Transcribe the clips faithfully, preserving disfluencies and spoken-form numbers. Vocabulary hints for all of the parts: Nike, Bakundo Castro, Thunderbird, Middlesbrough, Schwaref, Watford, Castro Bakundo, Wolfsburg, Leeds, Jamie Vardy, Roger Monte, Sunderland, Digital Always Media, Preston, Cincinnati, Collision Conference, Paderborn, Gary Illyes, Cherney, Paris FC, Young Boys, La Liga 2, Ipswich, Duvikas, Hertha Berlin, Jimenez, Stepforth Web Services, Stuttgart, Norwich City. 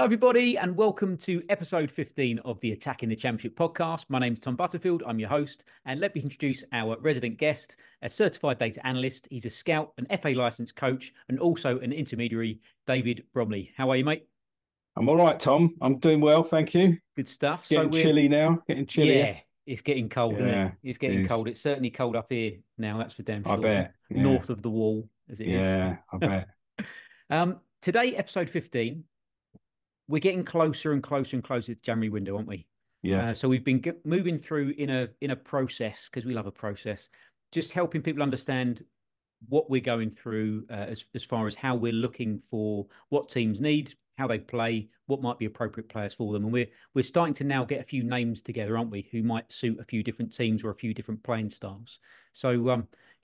Hello, everybody, and welcome to episode fifteen of the Attacking the Championship podcast. My name's Tom Butterfield. I'm your host, and let me introduce our resident guest, a certified data analyst. He's a scout, an F A licensed coach, and also an intermediary, David Bromley. How are you, mate? I'm all right, Tom. I'm doing well, thank you. Good stuff. Getting so chilly now. Getting chilly. Yeah, it's getting cold, yeah, isn't it? It's getting it cold. It's certainly cold up here now. That's for damn sure. I bet. Yeah. North of the wall, as it yeah, is. Yeah, I bet. um, today, episode fifteen. We're getting closer and closer and closer to the January window, aren't we? Yeah. Uh, so we've been get, moving through in a in a process, because we love a process, just helping people understand what we're going through uh, as, as far as how we're looking for what teams need, how they play, what might be appropriate players for them. And we're, we're starting to now get a few names together, aren't we, who might suit a few different teams or a few different playing styles. So um, do you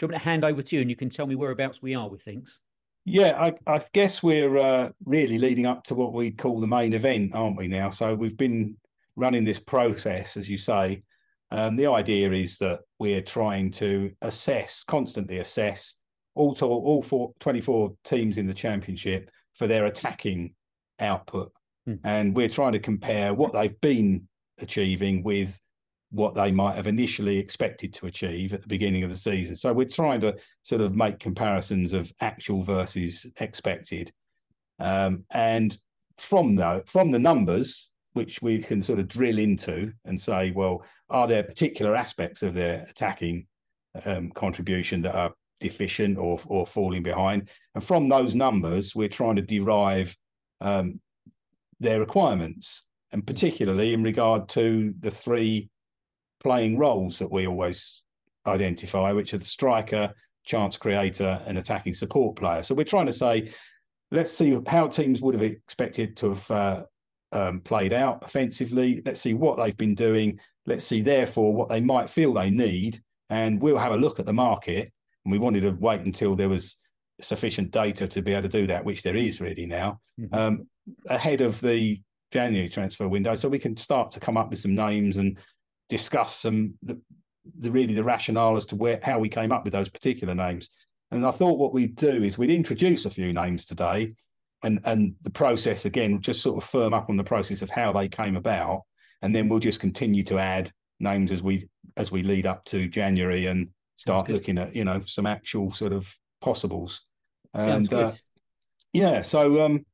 want me to hand over to you and you can tell me whereabouts we are with things? Yeah, I, I guess we're uh, really leading up to what we'd call the main event, aren't we now? So we've been running this process, as you say. Um, the idea is that we're trying to assess, constantly assess, all, to, all four, twenty-four teams in the Championship for their attacking output. Mm. And we're trying to compare what they've been achieving with what they might have initially expected to achieve at the beginning of the season. So we're trying to sort of make comparisons of actual versus expected. Um, and from the, from the numbers, which we can sort of drill into and say, well, are there particular aspects of their attacking um, contribution that are deficient or, or falling behind? And from those numbers, we're trying to derive um, their requirements, and particularly in regard to the three playing roles that we always identify, which are the striker, chance creator, and attacking support player. So we're trying to say, let's see how teams would have expected to have uh, um, played out offensively. Let's see what they've been doing. Let's see, therefore, what they might feel they need. And we'll have a look at the market. And we wanted to wait until there was sufficient data to be able to do that, which there is really now, mm-hmm. um, ahead of the January transfer window. So we can start to come up with some names and discuss some the, the really the rationale as to where how we came up with those particular names. And I thought what we'd do is we'd introduce a few names today, and and the process again, just sort of firm up on the process of how they came about, and then we'll just continue to add names as we as we lead up to January and start looking at, you know, some actual sort of possibles. Sounds and good. Uh, yeah, so um,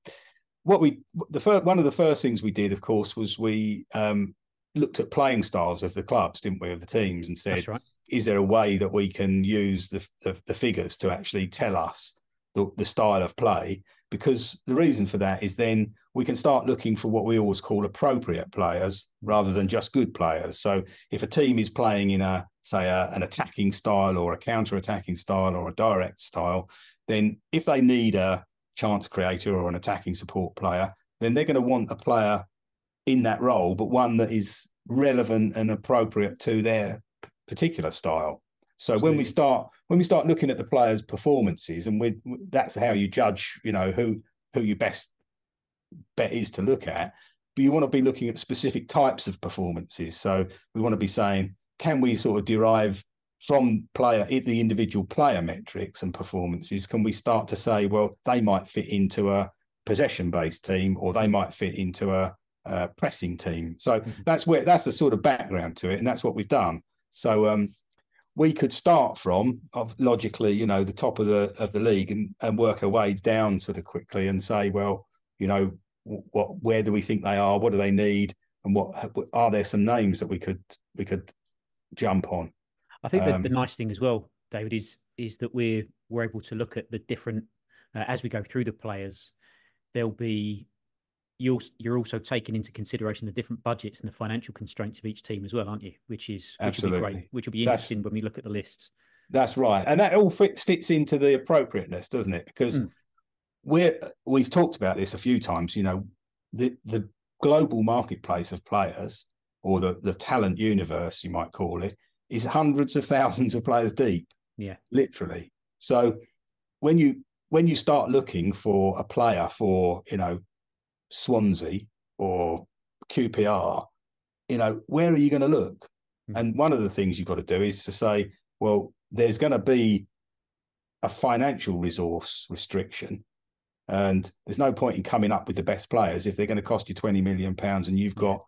what we the first one of the first things we did, of course, was we um. looked at playing styles of the clubs, didn't we, of the teams, and said, right, is there a way that we can use the the, the figures to actually tell us the, the style of play? Because the reason for that is then we can start looking for what we always call appropriate players rather than just good players. So if a team is playing in a, say, a, an attacking style or a counter-attacking style or a direct style, then if they need a chance creator or an attacking support player, then they're going to want a player in that role, but one that is relevant and appropriate to their particular style. So Absolutely. when we start when we start looking at the players' performances, and we, that's how you judge, you know, who who your best bet is to look at. But you want to be looking at specific types of performances. So we want to be saying, can we sort of derive from player the individual player metrics and performances? Can we start to say, well, they might fit into a possession-based team, or they might fit into a Uh, pressing team. So that's where that's the sort of background to it, and that's what we've done. So um, we could start from of logically, you know, the top of the of the league, and, and work our way down sort of quickly and say, well, you know, what where do we think they are? What do they need? And what are there some names that we could we could jump on? I think um, that the nice thing as well, David, is is that we're we're able to look at the different uh, as we go through the players. There'll be You're also taking into consideration the different budgets and the financial constraints of each team as well, aren't you? Which is which absolutely will be great, which will be interesting that's, when we look at the lists. That's right, and that all fits fits into the appropriateness, doesn't it? Because mm. we're we've talked about this a few times. You know, the the global marketplace of players, or the the talent universe, you might call it, is hundreds of thousands of players deep. Yeah, literally. So when you when you start looking for a player for, you know, Swansea or Q P R, you know, where are you going to look? And one of the things you've got to do is to say, well, there's going to be a financial resource restriction And there's no point in coming up with the best players if they're going to cost you twenty million pounds and you've got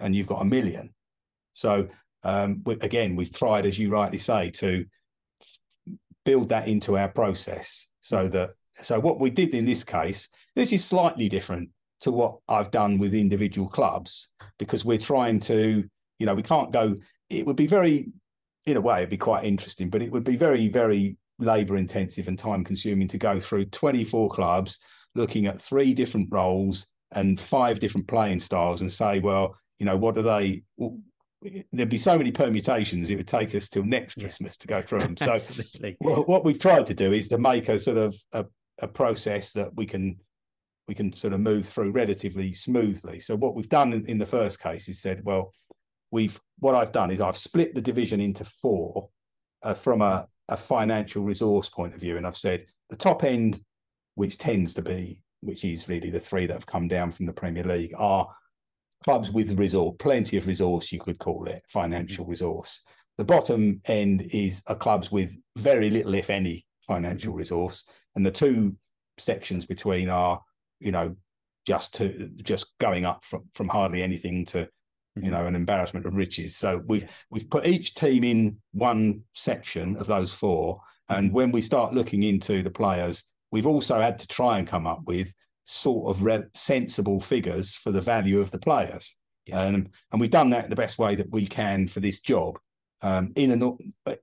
and you've got a million. So um, we, again, we've tried, as you rightly say, to build that into our process. So that so what we did in this case, this is slightly different to what I've done with individual clubs, because we're trying to, you know, we can't go. It would be very, in a way, it'd be quite interesting, but it would be very, very labour intensive and time consuming to go through twenty-four clubs, looking at three different roles and five different playing styles and say, well, you know, what are they? Well, there'd be so many permutations, it would take us till next Christmas to go through them. So Absolutely. What we've tried to do is to make a sort of a, a process that we can we can sort of move through relatively smoothly. So what we've done in, in the first case is said, well, we've what I've done is I've split the division into four uh, from a, a financial resource point of view. And I've said the top end, which tends to be, which is really the three that have come down from the Premier League, are clubs with resource, plenty of resource, you could call it, financial mm-hmm. resource. The bottom end is are clubs with very little, if any, financial mm-hmm. resource. And the two sections between are, you know, just to just going up from, from hardly anything to, mm-hmm. you know, an embarrassment of riches. So we've we've put each team in one section of those four. And when we start looking into the players, we've also had to try and come up with sort of re- sensible figures for the value of the players. Yeah. Um, and we've done that the best way that we can for this job. Um, in an,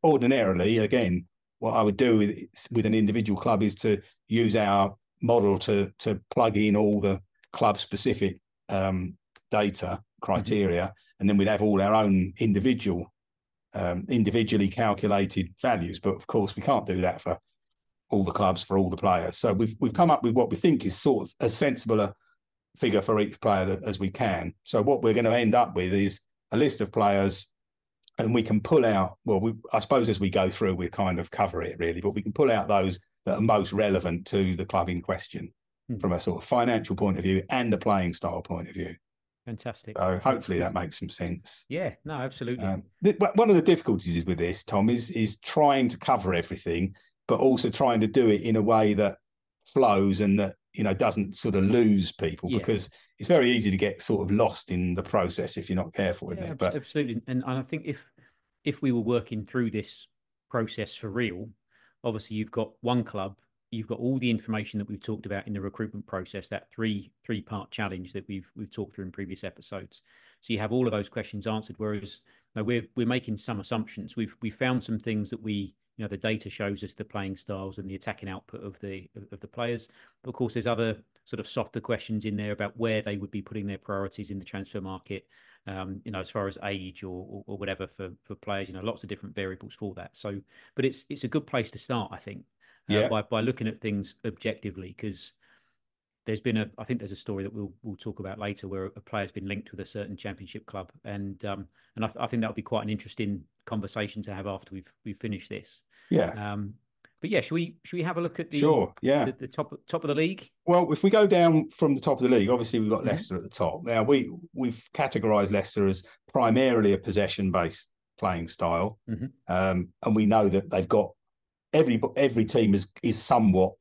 ordinarily, again, what I would do with, with an individual club is to use our model to to plug in all the club specific um, data criteria, mm-hmm. and then we'd have all our own individual um, individually calculated values. But of course, we can't do that for all the clubs for all the players. So we've we've come up with what we think is sort of as sensible a figure for each player that, as we can. So what we're going to end up with is a list of players, and we can pull out. Well, we, I suppose as we go through, we kind of cover it really, but we can pull out those that are most relevant to the club in question mm. from a sort of financial point of view and a playing style point of view. Fantastic. So hopefully that makes some sense. Yeah, no, absolutely. Um, th- one of the difficulties is with this, Tom, is is trying to cover everything, but also trying to do it in a way that flows and that, you know, doesn't sort of lose people yeah. because it's very easy to get sort of lost in the process if you're not careful with yeah, it. But absolutely. And, and I think if, if we were working through this process for real, obviously you've got one club, you've got all the information that we've talked about in the recruitment process, that three, three part challenge that we've, we've talked through in previous episodes. So you have all of those questions answered. Whereas no, we're, we're making some assumptions. We've, we found some things that we, you know, the data shows us the playing styles and the attacking output of the of the players. But of course, there's other sort of softer questions in there about where they would be putting their priorities in the transfer market, um, you know, as far as age or, or or whatever for for players. You know, lots of different variables for that. So, but it's it's a good place to start, I think, uh, yeah. by by looking at things objectively, because there's been a I think there's a story that we'll we'll talk about later where a player's been linked with a certain championship club, and um and I, th- I think that'll be quite an interesting conversation to have after we've we've finished this. Yeah. Um, but yeah, should we should we have a look at the sure, yeah. the, the top top of the league? Well, if we go down from the top of the league, obviously we've got mm-hmm. Leicester at the top. Now we we've categorised Leicester as primarily a possession based playing style, mm-hmm. um, and we know that they've got every every team is is somewhat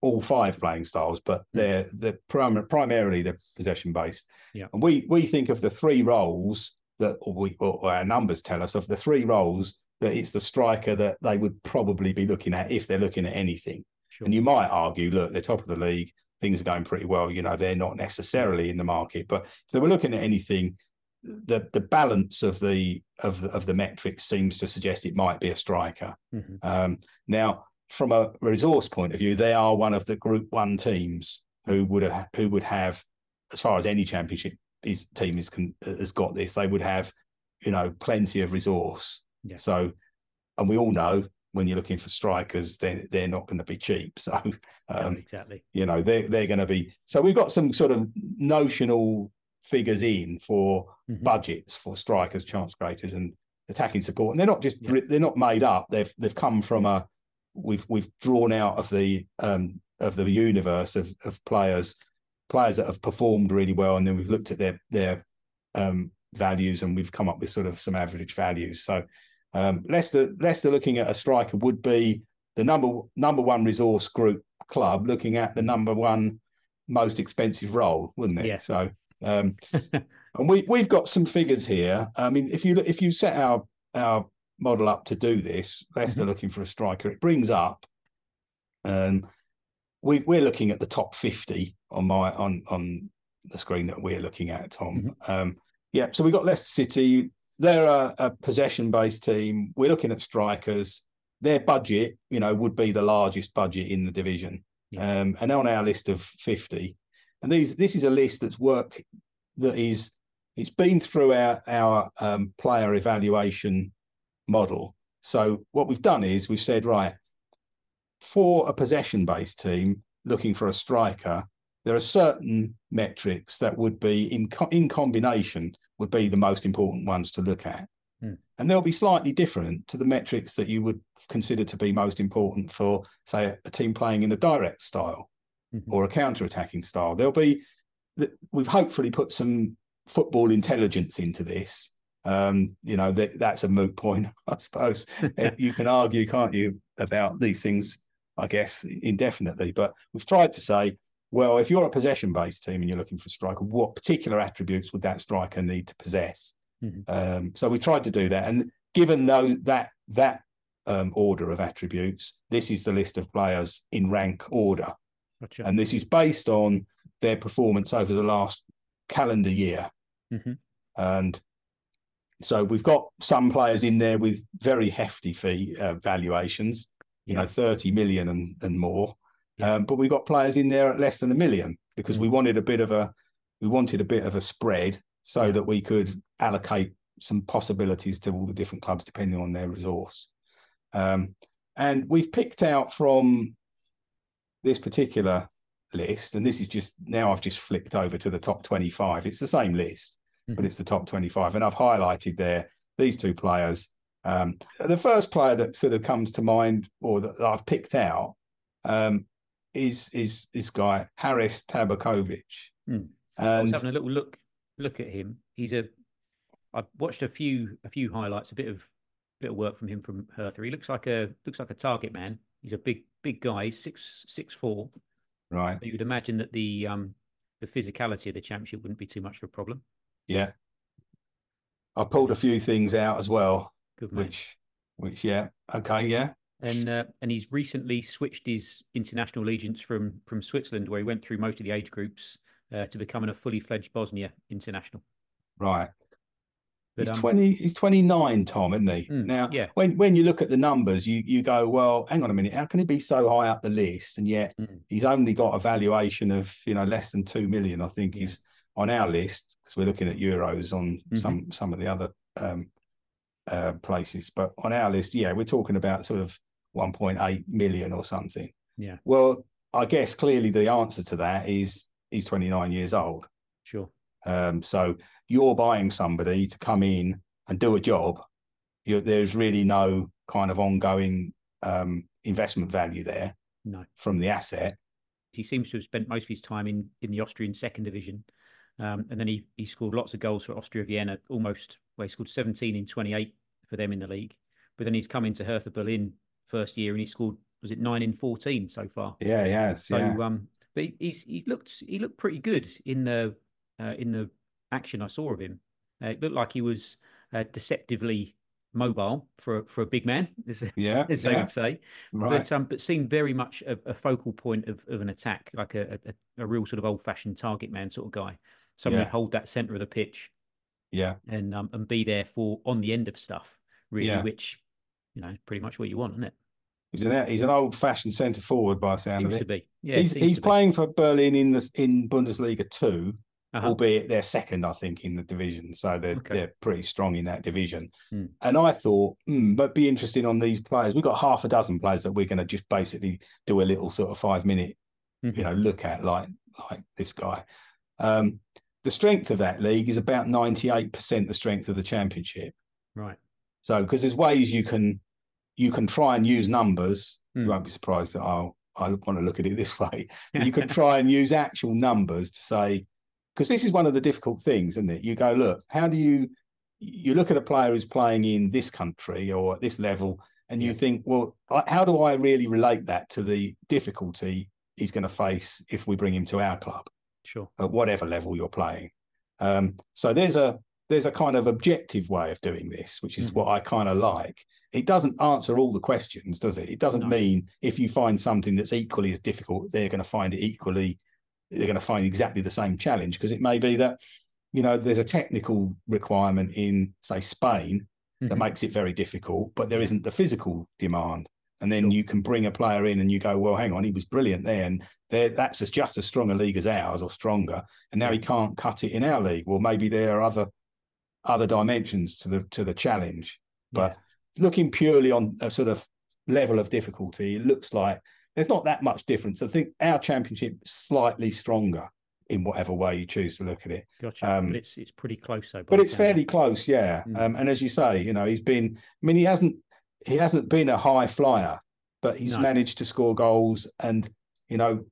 all five playing styles, but they're they're prim- primarily they're possession based. Yeah, and we we think of the three roles that or we or our numbers tell us of the three roles. That it's the striker that they would probably be looking at if they're looking at anything. Sure. And you might argue, look, they're top of the league, things are going pretty well, you know, they're not necessarily in the market. But if they were looking at anything, the the balance of the of the, of the metrics seems to suggest it might be a striker. Mm-hmm. Um, now, from a resource point of view, they are one of the Group One teams who would have, who would have, as far as any championship team is con- has got this, they would have, you know, plenty of resource. Yeah. So, and we all know when you're looking for strikers, they're, they're not going to be cheap. So, um, yeah, exactly, you know, they're, they're going to be. So we've got some sort of notional figures in for mm-hmm. budgets for strikers, chance creators and attacking support. And they're not just, yeah. they're not made up. They've, they've come from a, we've, we've drawn out of the, um, of the universe of, of players, players that have performed really well. And then we've looked at their, their, um, values, and we've come up with sort of some average values. So um Leicester Leicester looking at a striker would be the number number one resource group club looking at the number one most expensive role, wouldn't it? Yeah. So, um, and we we've got some figures here. I mean, if you if you set our our model up to do this, Leicester mm-hmm. looking for a striker, it brings up. Um, we we're looking at the top fifty on my on on the screen that we're looking at, Tom. Mm-hmm. Um, yeah, so we've got Leicester City. They're a, a possession-based team. We're looking at strikers. Their budget, you know, would be the largest budget in the division. Yeah. Um, and on our list of fifty, and these this is a list that's worked that is it's been through our our um, player evaluation model. So what we've done is we've said, right, for a possession-based team looking for a striker, there are certain metrics that would be in co- in combination would be the most important ones to look at. Hmm. And they'll be slightly different to the metrics that you would consider to be most important for, say, a team playing in a direct style mm-hmm. or a counter-attacking style. There'll be, we've hopefully put some football intelligence into this. Um, you know, that, that's a moot point, I suppose. You can argue, can't you, about these things, I guess, indefinitely. But we've tried to say, well, if you're a possession-based team and you're looking for a striker, what particular attributes would that striker need to possess? Mm-hmm. Um, so we tried to do that. And given though that that um, order of attributes, this is the list of players in rank order. Gotcha. And this is based on their performance over the last calendar year. Mm-hmm. And so we've got some players in there with very hefty fee uh, valuations, you yeah. know, thirty million and, and more. Yeah. Um, but we've got players in there at less than a million because mm-hmm. we wanted a bit of a we wanted a bit of a spread so yeah. that we could allocate some possibilities to all the different clubs depending on their resource. Um, and we've picked out from this particular list, and this is just, now I've just flicked over to the top twenty-five. It's the same list, mm-hmm. but it's the top twenty-five. And I've highlighted there these two players. Um, the first player that sort of comes to mind or that I've picked out um, is is this guy, Haris Tabaković. Mm. And I was having a little look look at him. He's a I've watched a few a few highlights, a bit of bit of work from him from Hertha. He looks like a looks like a target man. He's a big big guy, six six four. Right. So you'd imagine that the um the physicality of the championship wouldn't be too much of a problem. Yeah. I pulled a few things out as well. Good man. Which which yeah okay yeah. And uh, and he's recently switched his international allegiance from from Switzerland, where he went through most of the age groups, uh, to becoming a fully fledged Bosnia international. Right. But, he's um, twenty. He's twenty-nine, Tom, isn't he? Mm, now, yeah. when when you look at the numbers, you you go, well, hang on a minute. How can he be so high up the list, and yet mm. he's only got a valuation of you know less than two million? I think yeah. is on our list because we're looking at euros on mm-hmm. some some of the other um, uh, places, but on our list, yeah, we're talking about sort of one point eight million or something. Yeah. Well, I guess clearly the answer to that is he's twenty-nine years old. Sure. Um, so you're buying somebody to come in and do a job. You're, there's really no kind of ongoing um, investment value there no. from the asset. He seems to have spent most of his time in, in the Austrian second division. Um, and then he, he scored lots of goals for Austria Vienna, almost, well, he scored seventeen in twenty-eight for them in the league. But then he's come into Hertha Berlin first year and he scored, was it nine in fourteen so far? Yeah, he has. So, yeah. um, but he's, he looked, he looked pretty good in the, Uh, in the action I saw of him. Uh, it looked like he was uh, deceptively mobile for for a big man, as, yeah, as yeah. they would say. Right. But um, but seemed very much a, a focal point of, of an attack, like a, a, a real sort of old-fashioned target man sort of guy. Someone yeah. who'd hold that centre of the pitch, yeah, and um and be there for on the end of stuff, really, yeah. which you know pretty much what you want, isn't it? He's an he's an old-fashioned centre forward by the sound seems of it. To be. Yeah, he's he's playing be. for Berlin in the in Bundesliga two. Uh-huh. Albeit they're second, I think, in the division. So they're, okay. they're pretty strong in that division. Mm. And I thought, mm, but be interesting on these players. We've got half a dozen players that we're going to just basically do a little sort of five-minute, mm-hmm. you know, look at like, like this guy. Um, the strength of that league is about ninety-eight percent the strength of the championship. Right. So because there's ways you can you can try and use numbers. Mm. You won't be surprised that I'll, I want to look at it this way. But you can try and use actual numbers to say, because this is one of the difficult things, isn't it? You go, look, how do you, you look at a player who's playing in this country or at this level, and you yeah. think, well, how do I really relate that to the difficulty he's going to face if we bring him to our club. Sure. At whatever level you're playing. Um, so there's a there's a kind of objective way of doing this, which is mm. what I kind of like. It doesn't answer all the questions, does it? It doesn't no. mean if you find something that's equally as difficult, they're going to find it equally, they're going to find exactly the same challenge, because it may be that, you know, there's a technical requirement in, say, Spain mm-hmm. that makes it very difficult, but there isn't the physical demand. And then sure. you can bring a player in and you go, well, hang on, he was brilliant there. And that's just as strong a league as ours or stronger. And now he can't cut it in our league. Well, maybe there are other other dimensions to the to the challenge. But yeah. looking purely on a sort of level of difficulty, it looks like there's not that much difference. I think our championship is slightly stronger in whatever way you choose to look at it. Gotcha. Um, but it's, it's pretty close. though. But it's fairly close, yeah. Mm. Um, and as you say, you know, he's been, I mean, he hasn't, He hasn't been a high flyer, but he's no. managed to score goals. And, you know,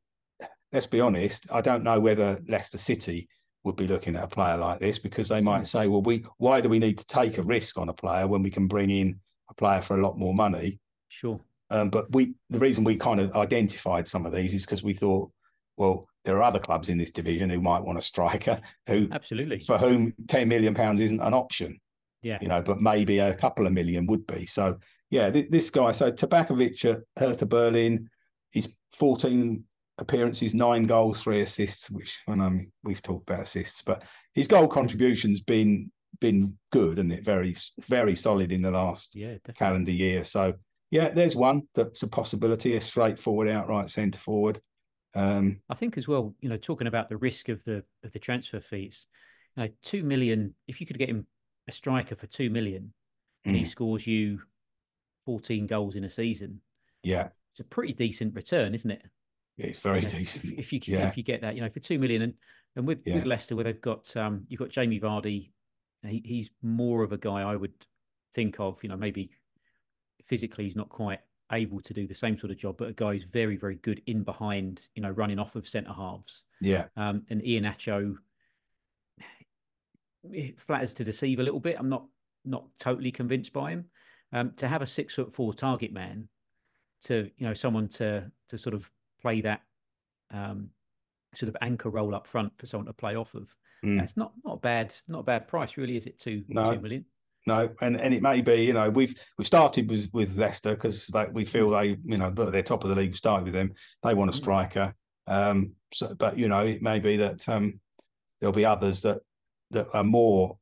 let's be honest, I don't know whether Leicester City would be looking at a player like this, because they might say, well, we why do we need to take a risk on a player when we can bring in a player for a lot more money? Sure. Um, but we the reason we kind of identified some of these is because we thought, well, there are other clubs in this division who might want a striker who absolutely for whom ten million pounds isn't an option. Yeah. You know, but maybe a couple of million would be. So, yeah, th- this guy, so Tabaković at Hertha Berlin, he's fourteen appearances, nine goals, three assists, which I know we've talked about assists, but his goal contribution's been been good, and it very, very solid in the last yeah, calendar year. So, yeah, there's one that's a possibility, a straightforward, outright centre-forward. Um, I think as well, you know, talking about the risk of the of the transfer fees, you know, two million, if you could get him a striker for two million and mm. he scores you fourteen goals in a season. Yeah. It's a pretty decent return, isn't it? It's very you know, decent. If, if you yeah. if you get that, you know, for two million and, and with, yeah. with Leicester, where they've got, um, you've got Jamie Vardy. He, he's more of a guy I would think of, you know, maybe physically he's not quite able to do the same sort of job, but a guy who's very, very good in behind, you know, running off of centre halves. Yeah. Um, and Iheanacho, it flatters to deceive a little bit. I'm not not totally convinced by him. Um, to have a six foot four target man, to you know someone to to sort of play that um, sort of anchor role up front for someone to play off of. Mm. That's not not bad, not a bad price really, is it? Two no. two million. No, and and it may be you know we've we started with, with Leicester because like we feel they you know they're top of the league. We started with them. They want a striker. Um, so, but you know it may be that um, there'll be others that. that are more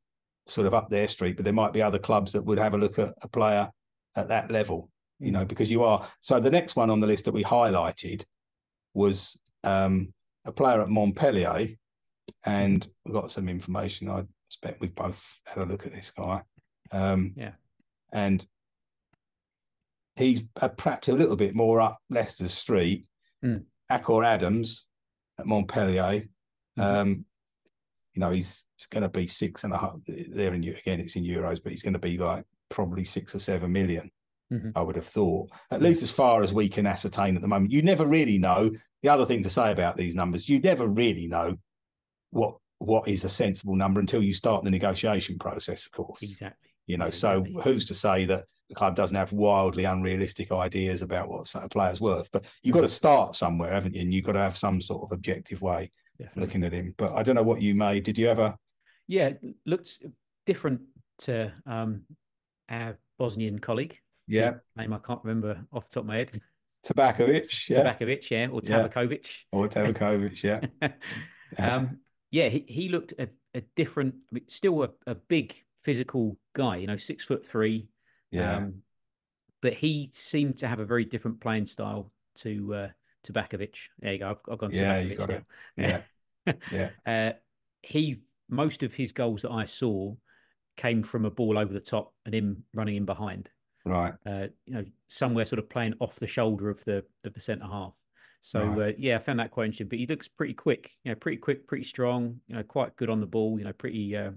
sort of up their street, but there might be other clubs that would have a look at a player at that level, you know, because you are. So the next one on the list that we highlighted was um, a player at Montpellier, and we've got some information. I expect we've both had a look at this guy. Um, yeah. And he's perhaps a little bit more up Leicester Street. Mm. Akor Adams at Montpellier. Um, you know, he's, he's going to be six and a half. There in again, it's in euros, but he's going to be like probably six or seven million. Mm-hmm. I would have thought, at least as far as we can ascertain at the moment. You never really know. The other thing to say about these numbers, you never really know what what is a sensible number until you start the negotiation process. Of course, exactly. You know, exactly. So who's to say that the club doesn't have wildly unrealistic ideas about what a player's worth? But you've got to start somewhere, haven't you? And you've got to have some sort of objective way. Definitely. Looking at him, but I don't know what you made. Did you ever? Yeah, looked different to um, our Bosnian colleague. Yeah, name I can't remember off the top of my head. Tabaković, yeah, Tabaković, yeah, or Tabaković, yeah. or Tabaković, yeah. um, yeah, he, he looked a, a different, still a, a big physical guy. You know, six foot three. Yeah, um, but he seemed to have a very different playing style to. Uh, Tabaković. There you go. I've, I've gone yeah, Tabaković you got now. It. Yeah. yeah. Uh, he, most of his goals that I saw came from a ball over the top and him running in behind. Right. Uh, you know, somewhere sort of playing off the shoulder of the of the centre half. So, right. uh, yeah, I found that quite interesting. But he looks pretty quick, you know, pretty quick, pretty strong, you know, quite good on the ball, you know, pretty uh,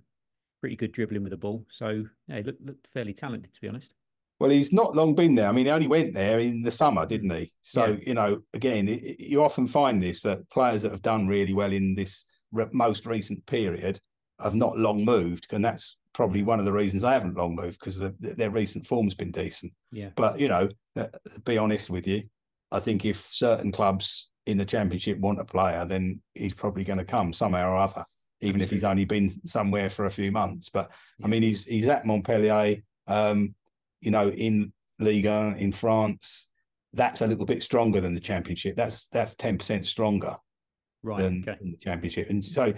pretty good dribbling with the ball. So, yeah, he looked, looked fairly talented, to be honest. Well, he's not long been there. I mean, he only went there in the summer, didn't he? So, yeah. you know, again, it, it, you often find this, that players that have done really well in this re- most recent period have not long moved. And that's probably one of the reasons they haven't long moved, because the, their recent form's been decent. Yeah. But, you know, uh, to be honest with you, I think if certain clubs in the Championship want a player, then he's probably going to come somehow or other, even if he's only been somewhere for a few months. But I mean, he's he's at Montpellier, um, you know, in Ligue one in France. That's a little bit stronger than the Championship. That's that's ten percent stronger, right? Than, okay. than the Championship. And so,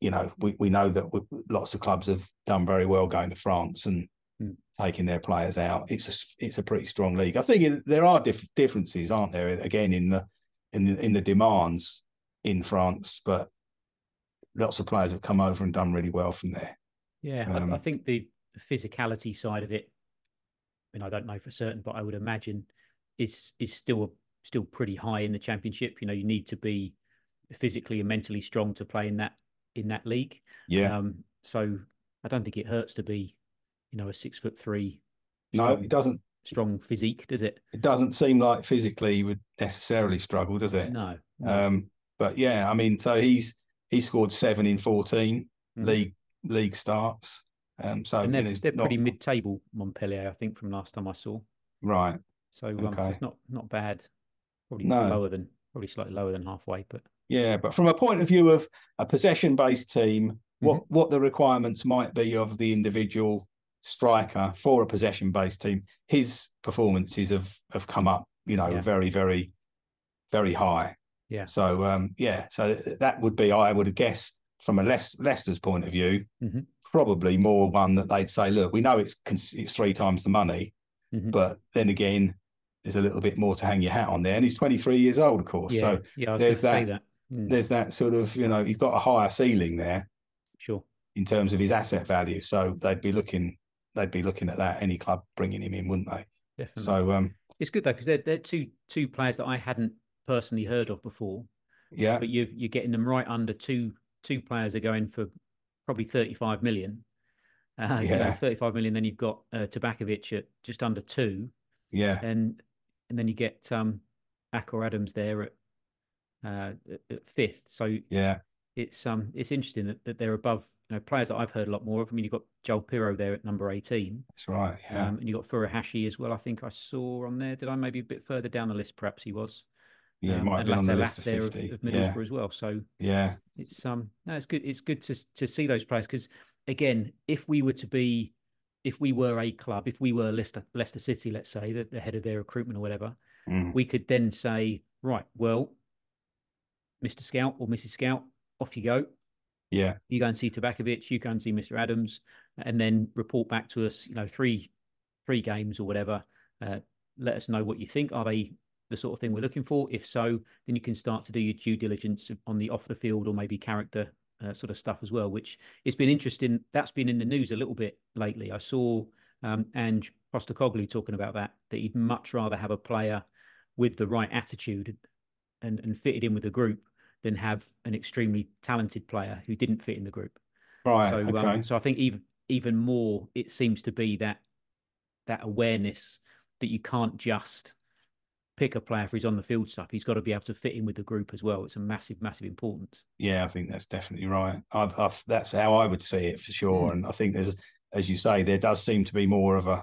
you know, we, we know that we, lots of clubs have done very well going to France and mm. taking their players out. It's a it's a pretty strong league. I think there are diff- differences, aren't there? Again, in the in the, in the demands in France, but lots of players have come over and done really well from there. Yeah, um, I, I think the physicality side of it, I mean, I don't know for certain, but I would imagine it's is still still pretty high in the Championship. You know, you need to be physically and mentally strong to play in that in that league. Yeah. Um, so I don't think it hurts to be, you know, a six foot three. Strong, no, it doesn't. Strong physique, does it? It doesn't seem like physically you would necessarily struggle, does it? No. no. Um, but yeah, I mean, so he's. He scored seven in fourteen mm. league league starts. Um, so and they're, they're not... pretty mid-table, Montpellier, I think, from last time I saw. Right. So, um, okay. so it's not not bad. Probably no. lower than probably slightly lower than halfway, but yeah. But from a point of view of a possession-based team, what mm-hmm. what the requirements might be of the individual striker for a possession-based team, his performances have have come up, you know, yeah. very very very high. Yeah. So, um, yeah, so that would be, I would guess, from a Leic- Leicester's point of view, mm-hmm. probably more one that they'd say, look, we know it's it's three times the money, mm-hmm. but then again, there's a little bit more to hang your hat on there. And he's twenty-three years old, of course. Yeah. So yeah, I was there's that, say that. Mm. there's that sort of, you know, he's got a higher ceiling there. Sure. In terms of his asset value. So they'd be looking, they'd be looking at that, any club bringing him in, wouldn't they? Definitely. So um, it's good though, because they're, they're two, two players that I hadn't personally heard of before, yeah. But you you're getting them right under two two players are going for probably thirty-five million. Uh, yeah, you know, thirty-five million. Then you've got uh, Tabaković at just under two. Yeah, and and then you get um, Akor Adams there at, uh, at fifth. So yeah, it's um it's interesting that, that they're above, you know, players that I've heard a lot more of. I mean, you've got Joël Piroe there at number eighteen. That's right. Yeah, um, and you got Furuhashi as well. I think I saw on there. Did I maybe a bit further down the list? Perhaps he was. Yeah, um, might have been on the list of fifty. Of, of Middlesbrough yeah. as well. So yeah, it's um, no, it's good. It's good to to see those players because again, if we were to be, if we were a club, if we were Leicester, Leicester City, let's say that the head of their recruitment or whatever, mm. we could then say, right, well, Mister Scout or Missus Scout, off you go. Yeah, you go and see Tabaković, you go and see Mister Adams, and then report back to us. You know, three, three games or whatever. Uh, let us know what you think. Are they the sort of thing we're looking for? If so, then you can start to do your due diligence on the off the field or maybe character uh, sort of stuff as well, which has been interesting. That's been in the news a little bit lately. I saw um, Ange Postecoglou talking about that, that he'd much rather have a player with the right attitude and, and fitted in with the group than have an extremely talented player who didn't fit in the group. Right. So, okay. um, so I think even, even more, it seems to be that that awareness that you can't just pick a player for his on the field stuff. He's got to be able to fit in with the group as well. It's a massive, massive importance. Yeah, I think that's definitely right. I've, I've, that's how I would see it for sure. Mm. And I think there's, as you say, there does seem to be more of a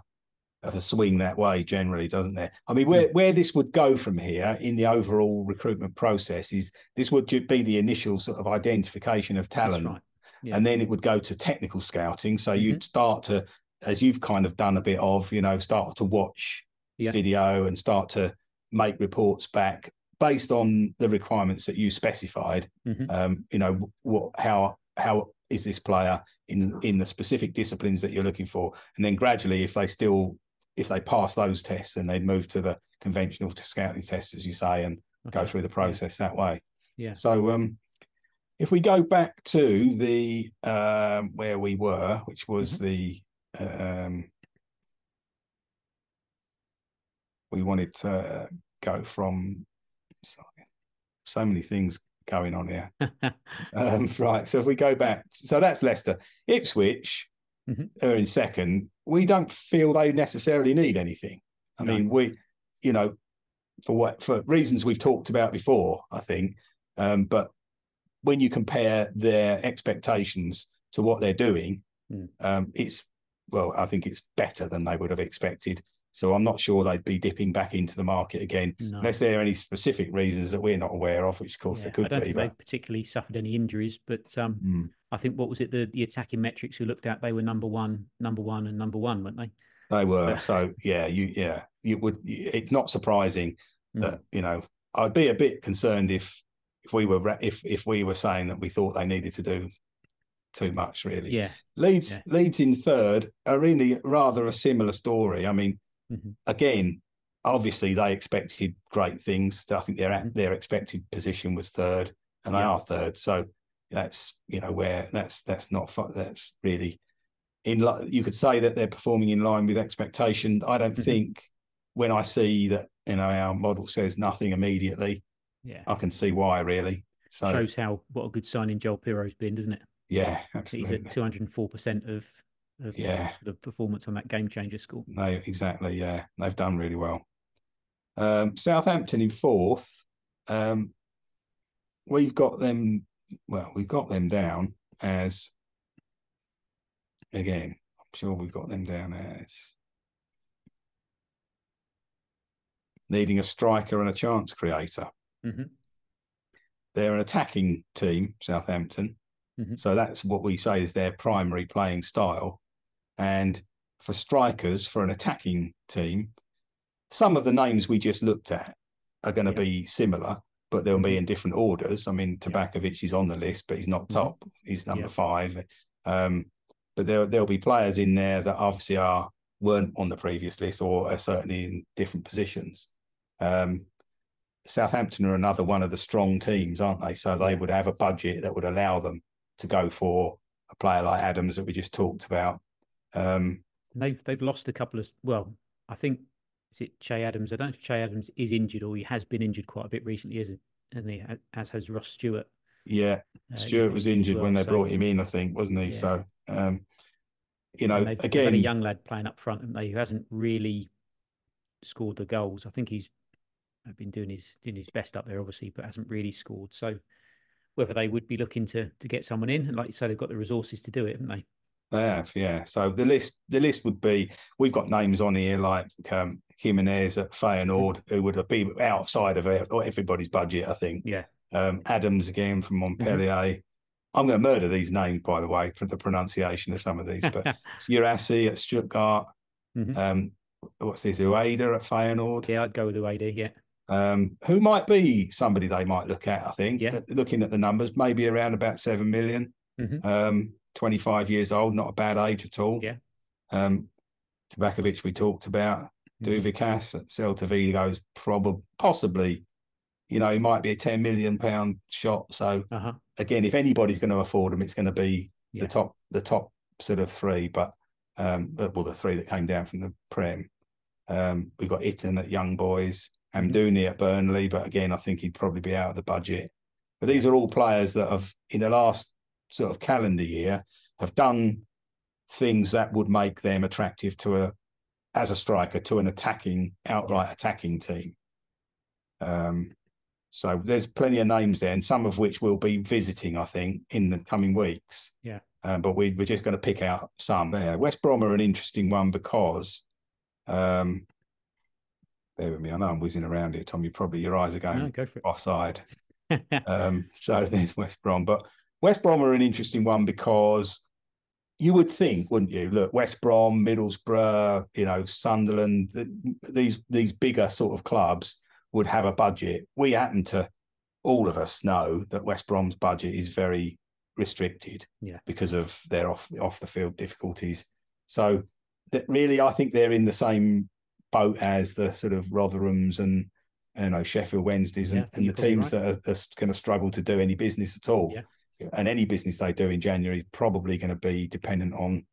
of a swing that way generally, doesn't there? I mean, where where this would go from here in the overall recruitment process is this would be the initial sort of identification of talent, right. yeah. and then it would go to technical scouting. So mm-hmm. you'd start to, as you've kind of done a bit of, you know, start to watch yeah. video and start to make reports back based on the requirements that you specified. Mm-hmm. Um, you know, what, how, how is this player in in the specific disciplines that you're looking for? And then gradually, if they still, if they pass those tests, then they move to the conventional scouting test, as you say, and okay. go through the process yeah. that way. Yeah. So, um, if we go back to the um, where we were, which was mm-hmm. the um. We wanted to go from sorry, so many things going on here. um, right. So if we go back, so that's Leicester. Ipswich mm-hmm. are in second. We don't feel they necessarily need anything. I no. mean, we, you know, for what, for reasons we've talked about before, I think. Um, but when you compare their expectations to what they're doing, mm. um, it's, well, I think it's better than they would have expected. So I'm not sure they'd be dipping back into the market again, no. unless there are any specific reasons that we're not aware of, which of course yeah, there could be. I don't be, think but... they particularly suffered any injuries, but um, mm. I think, what was it, the, the attacking metrics we looked at, they were number one, number one and number one, weren't they? They were. So, yeah, you yeah, you would. It's not surprising that, mm. you know, I'd be a bit concerned if if we were if if we were saying that we thought they needed to do too much, really. Yeah. Leeds yeah. Leeds in third are really rather a similar story. I mean, mm-hmm. again, obviously they expected great things. I think their mm-hmm. their expected position was third, and yeah. they are third. So that's you know where that's that's not that's really. In li- you could say that they're performing in line with expectation. I don't mm-hmm. think when I see that, you know, our model says nothing immediately, yeah. I can see why, really. So shows how what a good signing Joël Piroe's been, doesn't it? Yeah, absolutely. He's at two hundred four percent of, of yeah. the performance on that game changer score. No, exactly, yeah. They've done really well. Um, Southampton in fourth. Um, we've got them, well, we've got them down as... Again, I'm sure we've got them down as needing a striker and a chance creator. Mm-hmm. They're an attacking team, Southampton. Mm-hmm. So that's what we say is their primary playing style. And for strikers, for an attacking team, some of the names we just looked at are going to yeah. be similar, but they'll be in different orders. I mean, Tabaković is on the list, but he's not top. Mm-hmm. He's number yeah. five. Um But there, there'll be players in there that obviously are weren't on the previous list or are certainly in different positions. Um, Southampton are another one of the strong teams, aren't they? So they would have a budget that would allow them to go for a player like Adams that we just talked about. Um, they've they've lost a couple of... Well, I think... Is it Che Adams? I don't know if Che Adams is injured, or he has been injured quite a bit recently, isn't he? As has Ross Stewart. Yeah, uh, Stewart was injured well, when they so, brought him in, I think, wasn't he? Yeah. So... Um, you know, they've, again, they've had a young lad playing up front, haven't they, who hasn't really scored the goals. I think he's been doing his doing his best up there, obviously, but hasn't really scored. So, whether they would be looking to to get someone in, and like you say, they've got the resources to do it, haven't they? They have, yeah. So the list the list would be, we've got names on here like um, Jimenez at Feyenoord, who would be outside of everybody's budget, I think. Yeah. Um, Adams again from Montpellier. Mm-hmm. I'm going to murder these names, by the way, for the pronunciation of some of these. But Urasi at Stuttgart. Mm-hmm. Um, what's this? Ueda at Feyenoord. Yeah, I'd go with Ueda, yeah. Um, who might be somebody they might look at, I think. Yeah. Looking at the numbers, maybe around about seven million. Mm-hmm. Um, twenty-five years old, not a bad age at all. Yeah. Um, Tabaković we talked about. Mm-hmm. Duvicas at Celta Vigo's probably, possibly... You know, he might be a ten million pound shot. So uh-huh. again, if anybody's going to afford him, it's going to be yeah. the top, the top sort of three. But um, well, the three that came down from the Prem. Um, we've got Itton at Young Boys, Amdouni at Burnley. But again, I think he'd probably be out of the budget. But these are all players that have, in the last sort of calendar year, have done things that would make them attractive to a as a striker to an attacking outright attacking team. Um. So there's plenty of names there, and some of which we'll be visiting, I think, in the coming weeks. Yeah. Um, but we, we're just going to pick out some there. West Brom are an interesting one because, um, bear with me, I know I'm whizzing around here, Tom. You probably your eyes are going no, go for it. Offside. um, so there's West Brom, but West Brom are an interesting one because you would think, wouldn't you? Look, West Brom, Middlesbrough, you know, Sunderland, th- these these bigger sort of clubs would have a budget. We happen to, all of us know that West Brom's budget is very restricted yeah. because of their off, off the field difficulties. So that really, I think they're in the same boat as the sort of Rotherhams and, you know, Sheffield Wednesdays and, yeah, and the teams right. that are, are going to struggle to do any business at all. Yeah. Yeah. And any business they do in January is probably going to be dependent on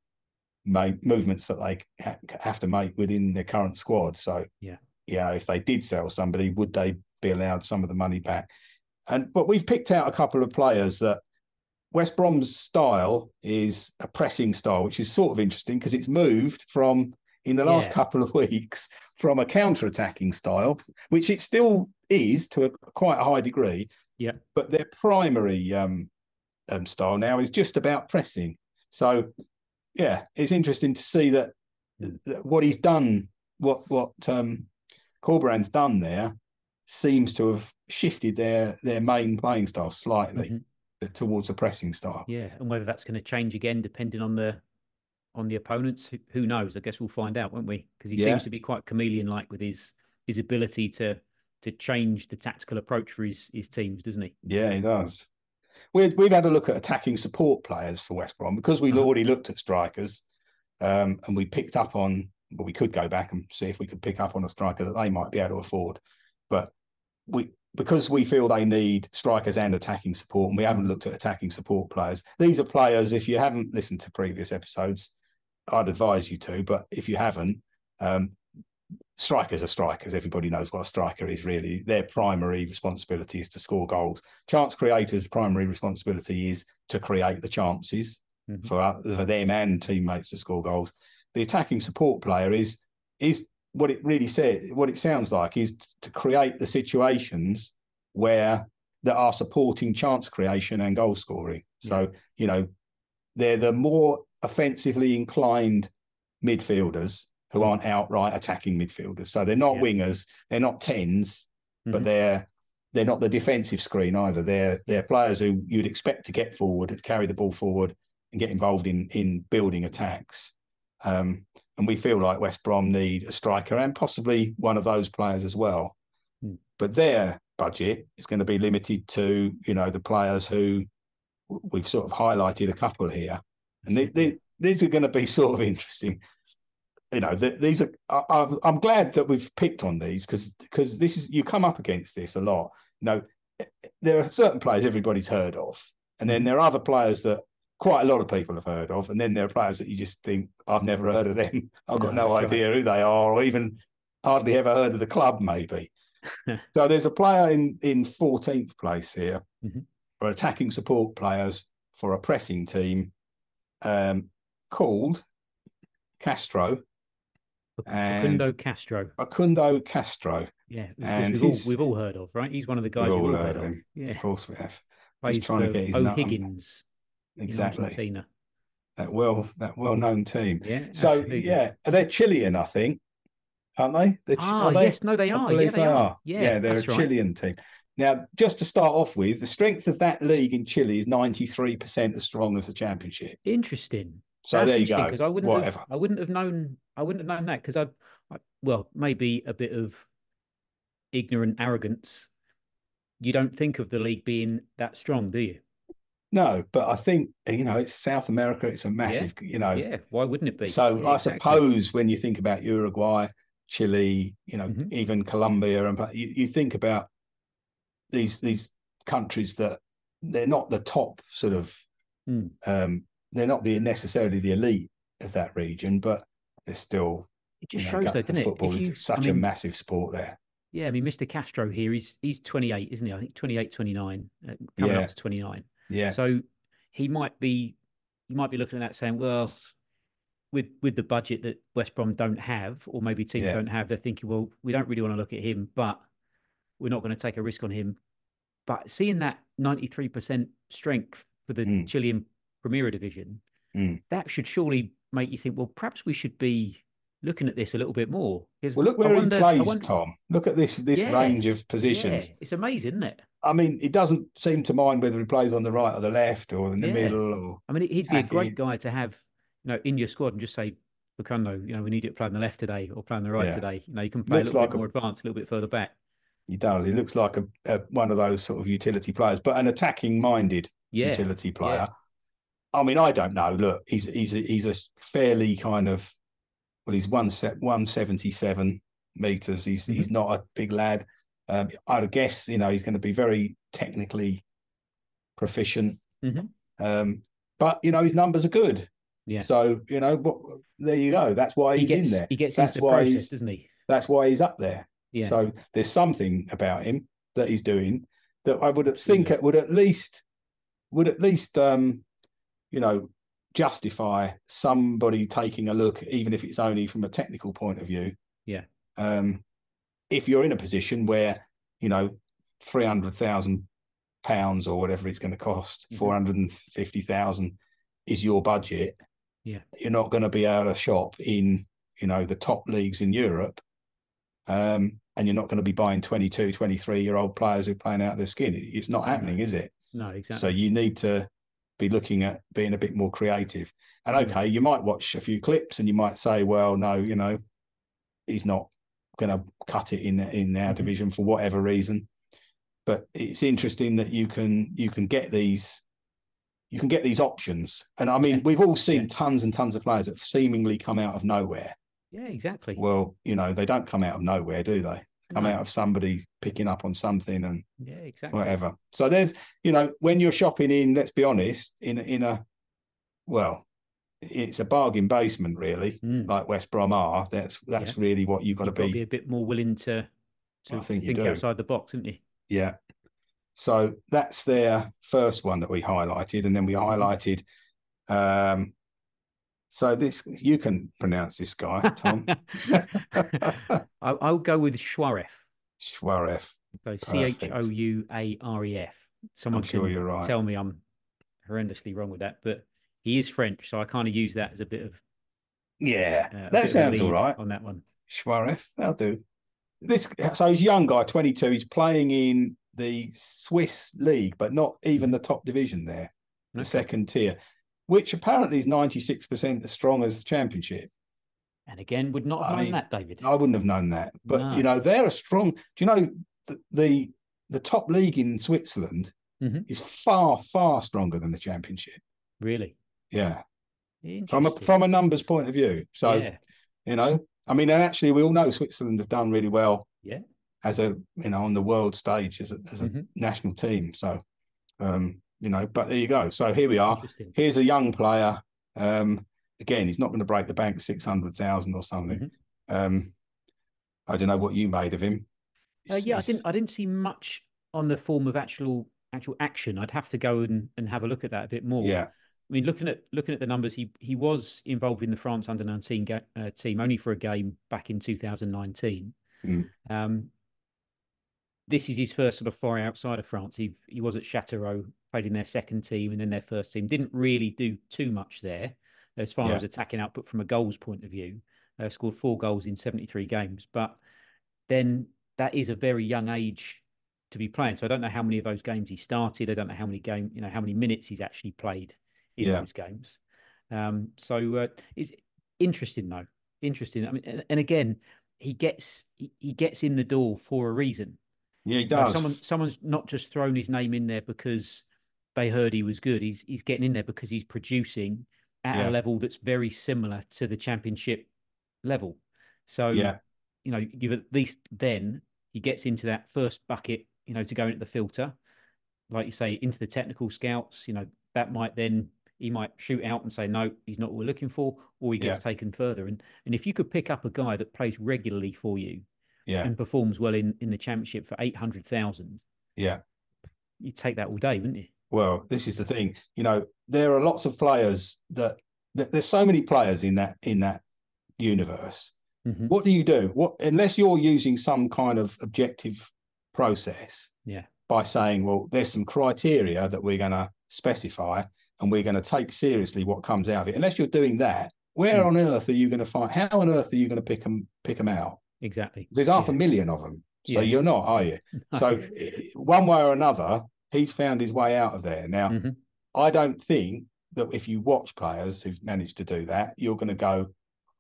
make, movements that they ha- have to make within their current squad. So yeah. Yeah, if they did sell somebody, would they be allowed some of the money back? And but we've picked out a couple of players that West Brom's style is a pressing style, which is sort of interesting because it's moved from in the last yeah. couple of weeks from a counter-attacking style, which it still is to a, quite a high degree. Yeah, but their primary um, um, style now is just about pressing. So yeah, it's interesting to see that, that what he's done what what um, Corbrand's done there seems to have shifted their their main playing style slightly mm-hmm. towards the pressing style. Yeah, and whether that's going to change again depending on the on the opponents, who, who knows? I guess we'll find out, won't we? Because he yeah. seems to be quite chameleon-like with his his ability to to change the tactical approach for his his teams, doesn't he? Yeah, he does. We've we've had a look at attacking support players for West Brom because we've oh. already looked at strikers, um, and we picked up on. Well, we could go back and see if we could pick up on a striker that they might be able to afford, but we because we feel they need strikers and attacking support, and we haven't looked at attacking support players. These are players. If you haven't listened to previous episodes, I'd advise you to. But if you haven't, um, strikers are strikers. Everybody knows what a striker is. Really, their primary responsibility is to score goals. Chance creators' primary responsibility is to create the chances mm-hmm. for for them and teammates to score goals. The attacking support player is is what it really said. What it sounds like is to create the situations where that are supporting chance creation and goal scoring. Yeah. So you know they're the more offensively inclined midfielders who aren't outright attacking midfielders. So they're not yeah. wingers, they're not tens, mm-hmm. but they're they're not the defensive screen either. They're they're players who you'd expect to get forward and carry the ball forward and get involved in in building attacks. Um, and we feel like West Brom need a striker and possibly one of those players as well. Mm. But their budget is going to be limited to, you know, the players who we've sort of highlighted a couple here. And they, they, these are going to be sort of interesting. You know, the, these are, I, I'm glad that we've picked on these because because this is, you come up against this a lot. You know, there are certain players everybody's heard of. And then there are other players that quite a lot of people have heard of. And then there are players that you just think, I've never heard of them. I've got no, no idea right. who they are, or even hardly ever heard of the club, maybe. So there's a player in, in fourteenth place here mm-hmm. for attacking support players for a pressing team um, called Castro. Bakundo Castro. Bakundo Castro. Yeah, and we've, his, all, we've all heard of, right? He's one of the guys we've all, all heard of. Him. Yeah. Of course we have. He's, He's trying to get his O'Higgins. Exactly. That well, that well-known team. Yeah. So absolutely. yeah, they're Chilean, I think, aren't they? They're, ah, are they? Yes, no, they are. I believe yeah, they, they are. are. Yeah, yeah, they're a Chilean right. team. Now, just to start off with, the strength of that league in Chile is ninety-three percent as strong as the championship. Interesting. So that's there you go. Because I wouldn't, Whatever. Have, I wouldn't have known, I wouldn't have known that because I, I, well, maybe a bit of ignorant arrogance. You don't think of the league being that strong, do you? No, but I think, you know, it's South America. It's a massive, yeah. you know. Yeah, why wouldn't it be? So yeah, I exactly. suppose when you think about Uruguay, Chile, you know, mm-hmm. even Colombia, and you, you think about these these countries that they're not the top sort of, mm. um, they're not the necessarily the elite of that region, but they're still. It just you know, shows, though, doesn't football it? Football is such I mean, a massive sport there. Yeah, I mean, Mister Castro here, he's, he's twenty-eight, isn't he? I think twenty-eight, twenty-nine, uh, coming yeah. up to twenty-nine. Yeah. So he might be, you might be looking at that saying, well, with with the budget that West Brom don't have, or maybe teams yeah. don't have, they're thinking, well, we don't really want to look at him, but we're not going to take a risk on him. But seeing that ninety-three percent strength for the mm. Chilean Primera Division, mm. that should surely make you think, well, perhaps we should be looking at this a little bit more. Well, look where wonder, he plays, wonder... Tom. Look at this this yeah. range of positions. Yeah. It's amazing, isn't it? I mean, he doesn't seem to mind whether he plays on the right or the left or in the yeah. middle. Or I mean, he'd tacky. be a great guy to have, you know, in your squad and just say, Bakundo, you know, we need you to play on the left today or play on the right yeah. today. You know, you can play looks a little like bit more a... advanced, a little bit further back. He does. He looks like a, a one of those sort of utility players, but an attacking-minded yeah. utility player. Yeah. I mean, I don't know. Look, he's he's he's a fairly kind of well, he's one set one seventy seven meters. He's mm-hmm. he's not a big lad. Um, I would guess, you know, he's going to be very technically proficient. Mm-hmm. Um, but, you know, his numbers are good. Yeah. So, you know, what, there you go. That's why he's he gets, in there. He gets that's into the process, doesn't he? That's why he's up there. Yeah. So there's something about him that he's doing that I would think yeah. it would at least, would at least, um, you know, justify somebody taking a look, even if it's only from a technical point of view. Yeah. Um, if you're in a position where, you know, three hundred thousand pounds or whatever it's going to cost, mm-hmm. four hundred fifty thousand is your budget, yeah, you're not going to be out of shop in you know, the top leagues in Europe, um, and you're not going to be buying twenty-two, twenty-three-year-old players who are playing out of their skin. It's not happening, no. is it? No, exactly. So you need to be looking at being a bit more creative. And, okay, you might watch a few clips and you might say, well, no, you know, he's not going to cut it in, in our mm-hmm. division for whatever reason. But it's interesting that you can you can get these you can get these options. And, I mean, yeah. we've all seen yeah. tons and tons of players that seemingly come out of nowhere. Yeah, exactly. Well, you know, they don't come out of nowhere, do they? Come no. out of somebody picking up on something and yeah, exactly. whatever. So there's, you know, when you're shopping in, let's be honest, in, in a, well, it's a bargain basement, really, mm. like West Brom are. That's that's yeah. really what you've got to be. Be a bit more willing to, to think, think outside the box, haven't you? Yeah. So that's their first one that we highlighted. And then we highlighted, um, so this, you can pronounce this guy, Tom. I'll, I'll go with Schwaref. Schwaref. So C H O U A R E F. Someone I'm sure can you're right. tell me I'm horrendously wrong with that, but he is French, so I kind of use that as a bit of... Yeah, uh, that sounds all right. On that one. Schwaref, that'll do. This. So he's a young guy, twenty-two. He's playing in the Swiss league, but not even the top division there, the okay. second tier, which apparently is ninety-six percent as strong as the championship. And again, would not have I known mean, that, David. I wouldn't have known that. But, no. you know, they're a strong... Do you know, the the, the top league in Switzerland mm-hmm. is far, far stronger than the championship. Really? Yeah. From a, from a numbers point of view. So, yeah. you know, I mean, and actually we all know Switzerland have done really well yeah. as a, you know, on the world stage as a, as a mm-hmm. national team. So, um, you know, but there you go. So here we are. Here's a young player. Um, Again, he's not going to break the bank, six hundred thousand or something. Mm-hmm. Um, I don't know what you made of him. Uh, yeah, I didn't. I didn't see much on the form of actual actual action. I'd have to go and, and have a look at that a bit more. Yeah. I mean, looking at looking at the numbers, he he was involved in the France under nineteen ga- uh, team only for a game back in two thousand nineteen. Mm. Um, this is his first sort of foray outside of France. He he was at Châteauroux, played in their second team and then their first team. Didn't really do too much there. As far yeah. as attacking output from a goals point of view, uh, scored four goals in seventy-three games. But then that is a very young age to be playing. So I don't know how many of those games he started. I don't know how many game, you know, how many minutes he's actually played in yeah. those games. Um, so uh, it's interesting though. Interesting. I mean, and, and again, he gets he, he gets in the door for a reason. Yeah, he does. Uh, someone someone's not just thrown his name in there because they heard he was good. He's he's getting in there because he's producing at yeah. a level that's very similar to the championship level. So, yeah. you know, you've at least then he gets into that first bucket, you know, to go into the filter, like you say, into the technical scouts, you know, that might then, he might shoot out and say, no, he's not what we're looking for, or he gets yeah. taken further. And and if you could pick up a guy that plays regularly for you yeah. and performs well in, in the championship for eight hundred thousand, yeah, you'd take that all day, wouldn't you? Well, this is the thing, you know, there are lots of players that, that there's so many players in that, in that universe. Mm-hmm. What do you do? What, unless you're using some kind of objective process yeah. by saying, well, there's some criteria that we're going to specify and we're going to take seriously what comes out of it. Unless you're doing that, where mm. on earth are you going to find, how on earth are you going to pick them, pick them out? Exactly. There's half yeah. a million of them. So yeah. you're not, are you? So one way or another, he's found his way out of there. Now, mm-hmm. I don't think that if you watch players who've managed to do that, you're going to go,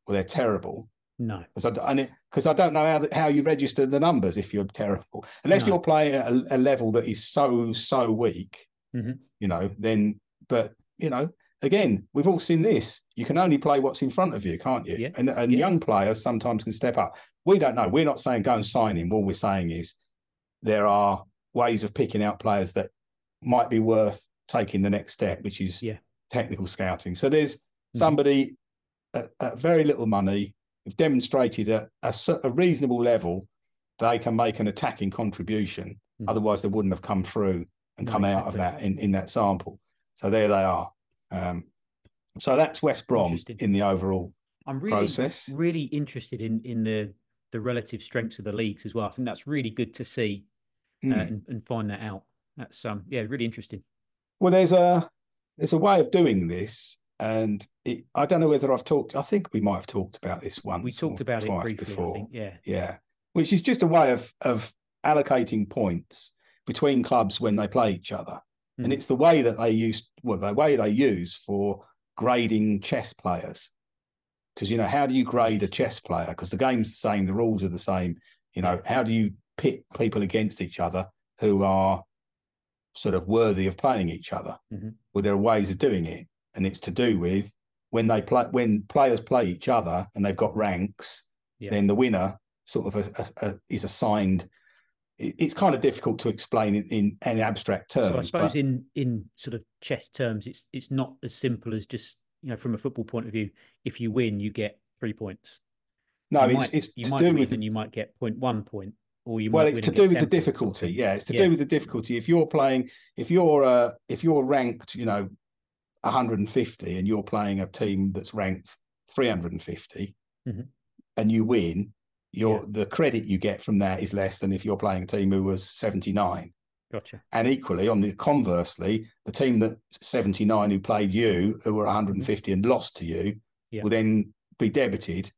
well, they're terrible. No. Because I, I don't know how, how you register the numbers if you're terrible. Unless no. you're playing at a, a level that is so, so weak, mm-hmm. you know, then, but, you know, again, we've all seen this. You can only play what's in front of you, can't you? Yeah. And, and yeah. young players sometimes can step up. We don't know. We're not saying go and sign him. All we're saying is there are ways of picking out players that might be worth taking the next step, which is yeah. technical scouting. So there's somebody mm-hmm. at, at very little money who've demonstrated at a, a reasonable level they can make an attacking contribution. Mm-hmm. Otherwise, they wouldn't have come through and come no, exactly. out of that in, in that sample. So there they are. Um, so that's West Brom in the overall I'm really, process. I'm really interested in, in the, the relative strengths of the leagues as well. I think that's really good to see. Uh, mm. and, and find that out. That's um yeah, really interesting. Well, there's a there's a way of doing this And it, I don't know whether I've talked, I think we might have talked about this once. We talked about it briefly before. I think, yeah. Yeah. Which is just a way of, of allocating points between clubs when they play each other. Mm. And it's the way that they use, well, the way they use for grading chess players. Because, you know, how do you grade a chess player? Because the game's the same, the rules are the same. You know, how do you pit people against each other who are sort of worthy of playing each other? Mm-hmm. Well, there are ways of doing it. And it's to do with when they play, when players play each other and they've got ranks, yeah. then the winner sort of a, a, a, is assigned. It's kind of difficult to explain in, in, in abstract terms. So I suppose but... in in sort of chess terms, it's it's not as simple as just, you know, from a football point of view, if you win, you get three points. No, you it's might, it's you to might do win with and you might get point one point, or you well, might. Well, it's to do with the difficulty. Yeah, it's to yeah. do with the difficulty. If you're playing, if you're uh, if you're ranked, you know, one hundred fifty and you're playing a team that's ranked three hundred fifty mm-hmm. and you win, your yeah. the credit you get from that is less than if you're playing a team who was seventy-nine. Gotcha. And equally, on the conversely, the team that seventy-nine who played you, who were one hundred fifty mm-hmm. and lost to you, yeah. will then be debited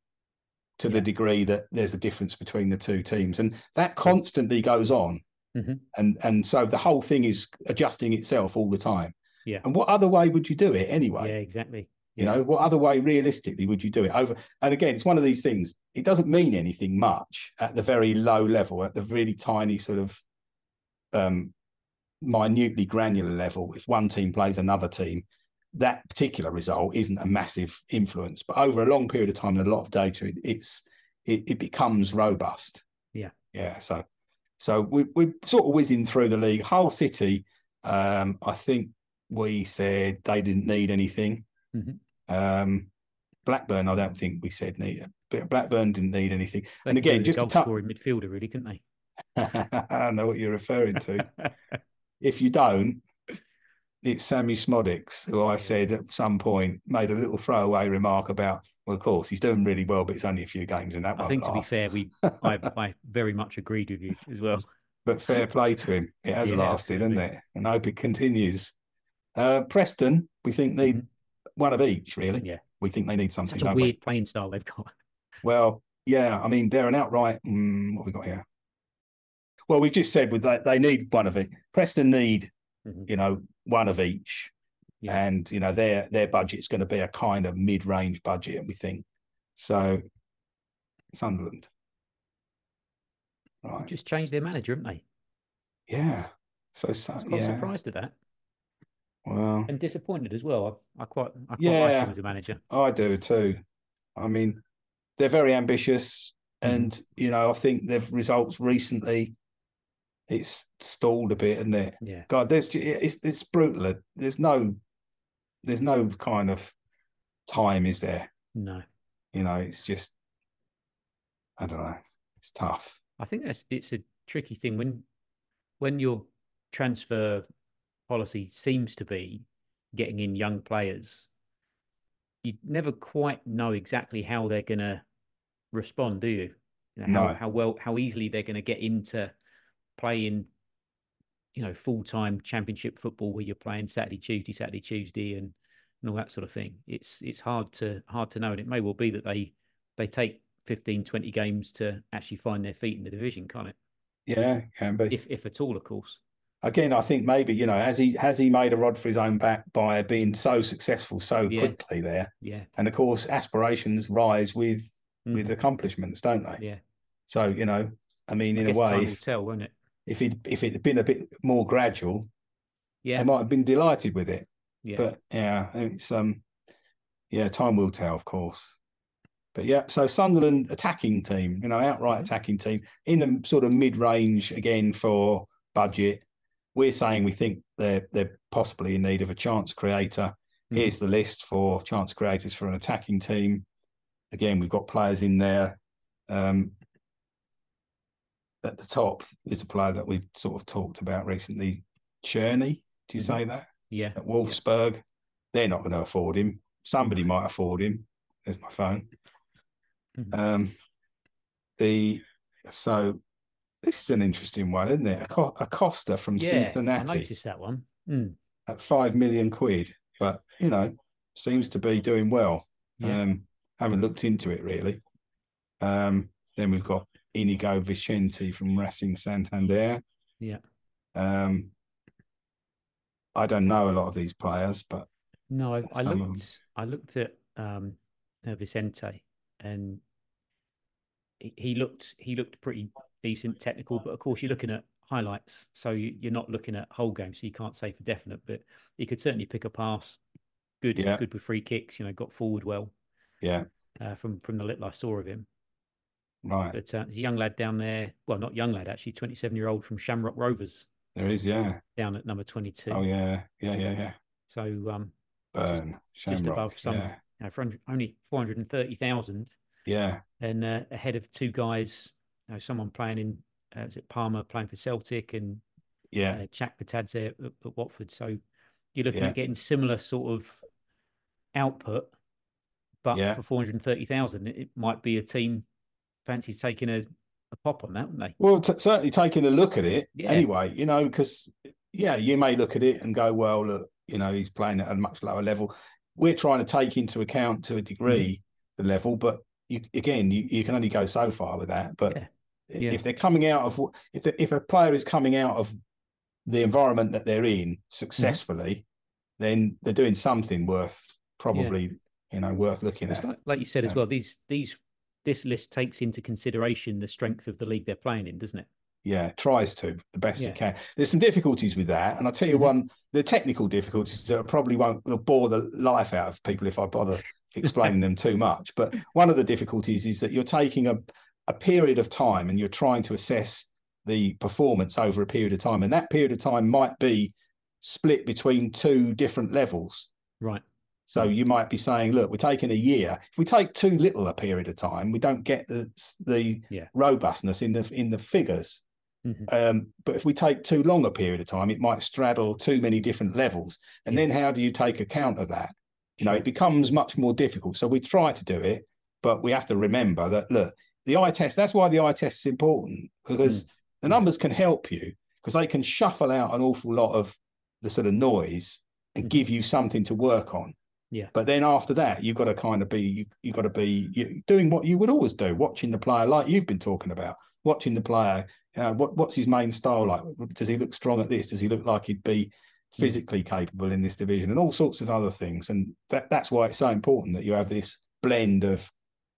to yeah. the degree that there's a difference between the two teams. And that constantly goes on. Mm-hmm. And, and so the whole thing is adjusting itself all the time. Yeah. And what other way would you do it anyway? Yeah, exactly. Yeah. You know, what other way realistically would you do it over? And again, it's one of these things. It doesn't mean anything much at the very low level, at the really tiny sort of um, minutely granular level. If one team plays another team, that particular result isn't a massive influence. But over a long period of time and a lot of data, it's it, it becomes robust. Yeah. Yeah. So so we, we're sort of whizzing through the league. Hull City, um, I think, we said they didn't need anything. Mm-hmm. Um, Blackburn, I don't think we said need. Blackburn didn't need anything. They and again, just a top scoring midfielder, really, couldn't they? I know what you're referring to. If you don't, it's Sammy Smodics, who I said at some point made a little throwaway remark about. Well, of course, he's doing really well, but it's only a few games, and that. I think, to be fair, we I, I very much agreed with you as well. But fair play to him; it has yeah, lasted, hasn't it? And I hope it continues. Uh, Preston, we think need mm-hmm. one of each, really. Yeah, we think they need something. Such a weird we? playing style they've got. Well, yeah, I mean they're an outright. Mm, what have we got here? Well, we've just said with that they need one of it. Preston need, mm-hmm. you know, one of each, yeah. and you know their their budget's going to be a kind of mid range budget, we think. So, Sunderland, right? They just changed their manager, haven't they? Yeah. So, so I'm not yeah. surprised at that. Well, and disappointed as well. I, I quite, I quite yeah, like him as a manager. I do too. I mean, they're very ambitious, mm. and you know, I think their results recently it's stalled a bit, isn't it? Yeah. God, there's it's it's brutal. There's no, there's no kind of time, is there? No. You know, it's just, I don't know. It's tough. I think that's it's a tricky thing when when your transfer policy seems to be getting in young players. You never quite know exactly how they're going to respond, do you? you know, how, no. how well, how easily they're going to get into playing, you know, full-time championship football where you're playing Saturday, Tuesday, Saturday, Tuesday, and, and all that sort of thing. It's it's hard to hard to know, and it may well be that they they take fifteen, twenty games to actually find their feet in the division, can't it? Yeah, can be. If if at all, of course. Again, I think maybe, you know, has he has he made a rod for his own back by being so successful so yeah. quickly there? Yeah. And of course, aspirations rise with mm. with accomplishments, don't they? Yeah. So, you know, I mean, I in a way, time if, will tell, won't it? If it if it had been a bit more gradual, yeah, they might have been delighted with it. Yeah. But yeah, it's um, yeah, time will tell, of course. But yeah, so Sunderland attacking team, you know, outright attacking team in the sort of mid range again for budget. We're saying we think they're, they're possibly in need of a chance creator. Here's mm-hmm. the list for chance creators for an attacking team. Again, we've got players in there. Um, at the top is a player that we've sort of talked about recently, Cherney. Do you mm-hmm. say that? Yeah. At Wolfsburg. Yeah. They're not going to afford him. Somebody might afford him. There's my phone. Mm-hmm. Um, the so... This is an interesting one, isn't it? Acosta from yeah, Cincinnati. I noticed that one. Mm. At five million quid. But, you know, seems to be doing well. Yeah. Um, haven't looked into it, really. Um, then we've got Inigo Vicente from Racing Santander. Yeah. Um, I don't know a lot of these players, but... No, I, I looked I looked at um, Vicente, and he, he looked he looked pretty decent technical, but of course you're looking at highlights, so you, you're not looking at whole games, so you can't say for definite, but he could certainly pick a pass, good yeah. good with free kicks, you know, got forward well. Yeah. Uh, from, from the little I saw of him. Right. But uh, there's a young lad down there, well, not young lad, actually, twenty-seven-year-old from Shamrock Rovers. There is, yeah. Down at number twenty-two. Oh, yeah, yeah, yeah, yeah. So... um. Burn, just, just above some, yeah. you know, for under, only four hundred and thirty thousand. Yeah, and uh, ahead of two guys, you know, someone playing in uh, was it Palmer playing for Celtic, and yeah, uh, Jack Patadze at, at Watford. So you're looking yeah. at getting similar sort of output, but yeah. for four hundred and thirty thousand, it might be a team fancies taking a, a pop on that, wouldn't they? Well, t- certainly taking a look at it yeah. anyway. You know, because yeah, you may look at it and go, well, look. You know, he's playing at a much lower level. We're trying to take into account to a degree mm. the level, but you, again, you, you can only go so far with that. But yeah. Yeah. if they're coming out of if the, if a player is coming out of the environment that they're in successfully, mm. then they're doing something worth probably yeah. you know worth looking it's at. Like, like you said um, as well, these these this list takes into consideration the strength of the league they're playing in, doesn't it? Yeah, tries to, the best yeah. it can. There's some difficulties with that. And I'll tell you mm-hmm. one, the technical difficulties that probably won't will bore the life out of people if I bother explaining them too much. But one of the difficulties is that you're taking a, a period of time and you're trying to assess the performance over a period of time. And that period of time might be split between two different levels. Right. So you might be saying, look, we're taking a year. If we take too little a period of time, we don't get the, the yeah. robustness in the in the figures. Mm-hmm. Um, but if we take too long a period of time, it might straddle too many different levels. And yeah. then how do you take account of that? You know, it becomes much more difficult. So we try to do it, but we have to remember that, look, the eye test, that's why the eye test is important, because mm. the numbers can help you, because they can shuffle out an awful lot of the sort of noise and mm. give you something to work on. Yeah. But then after that, you've got to kind of be, you, you've got to be you, doing what you would always do, watching the player like you've been talking about, watching the player. Uh, what, what's his main style like? Does he look strong at this? Does he look like he'd be physically capable in this division? And all sorts of other things. And that, that's why it's so important that you have this blend of,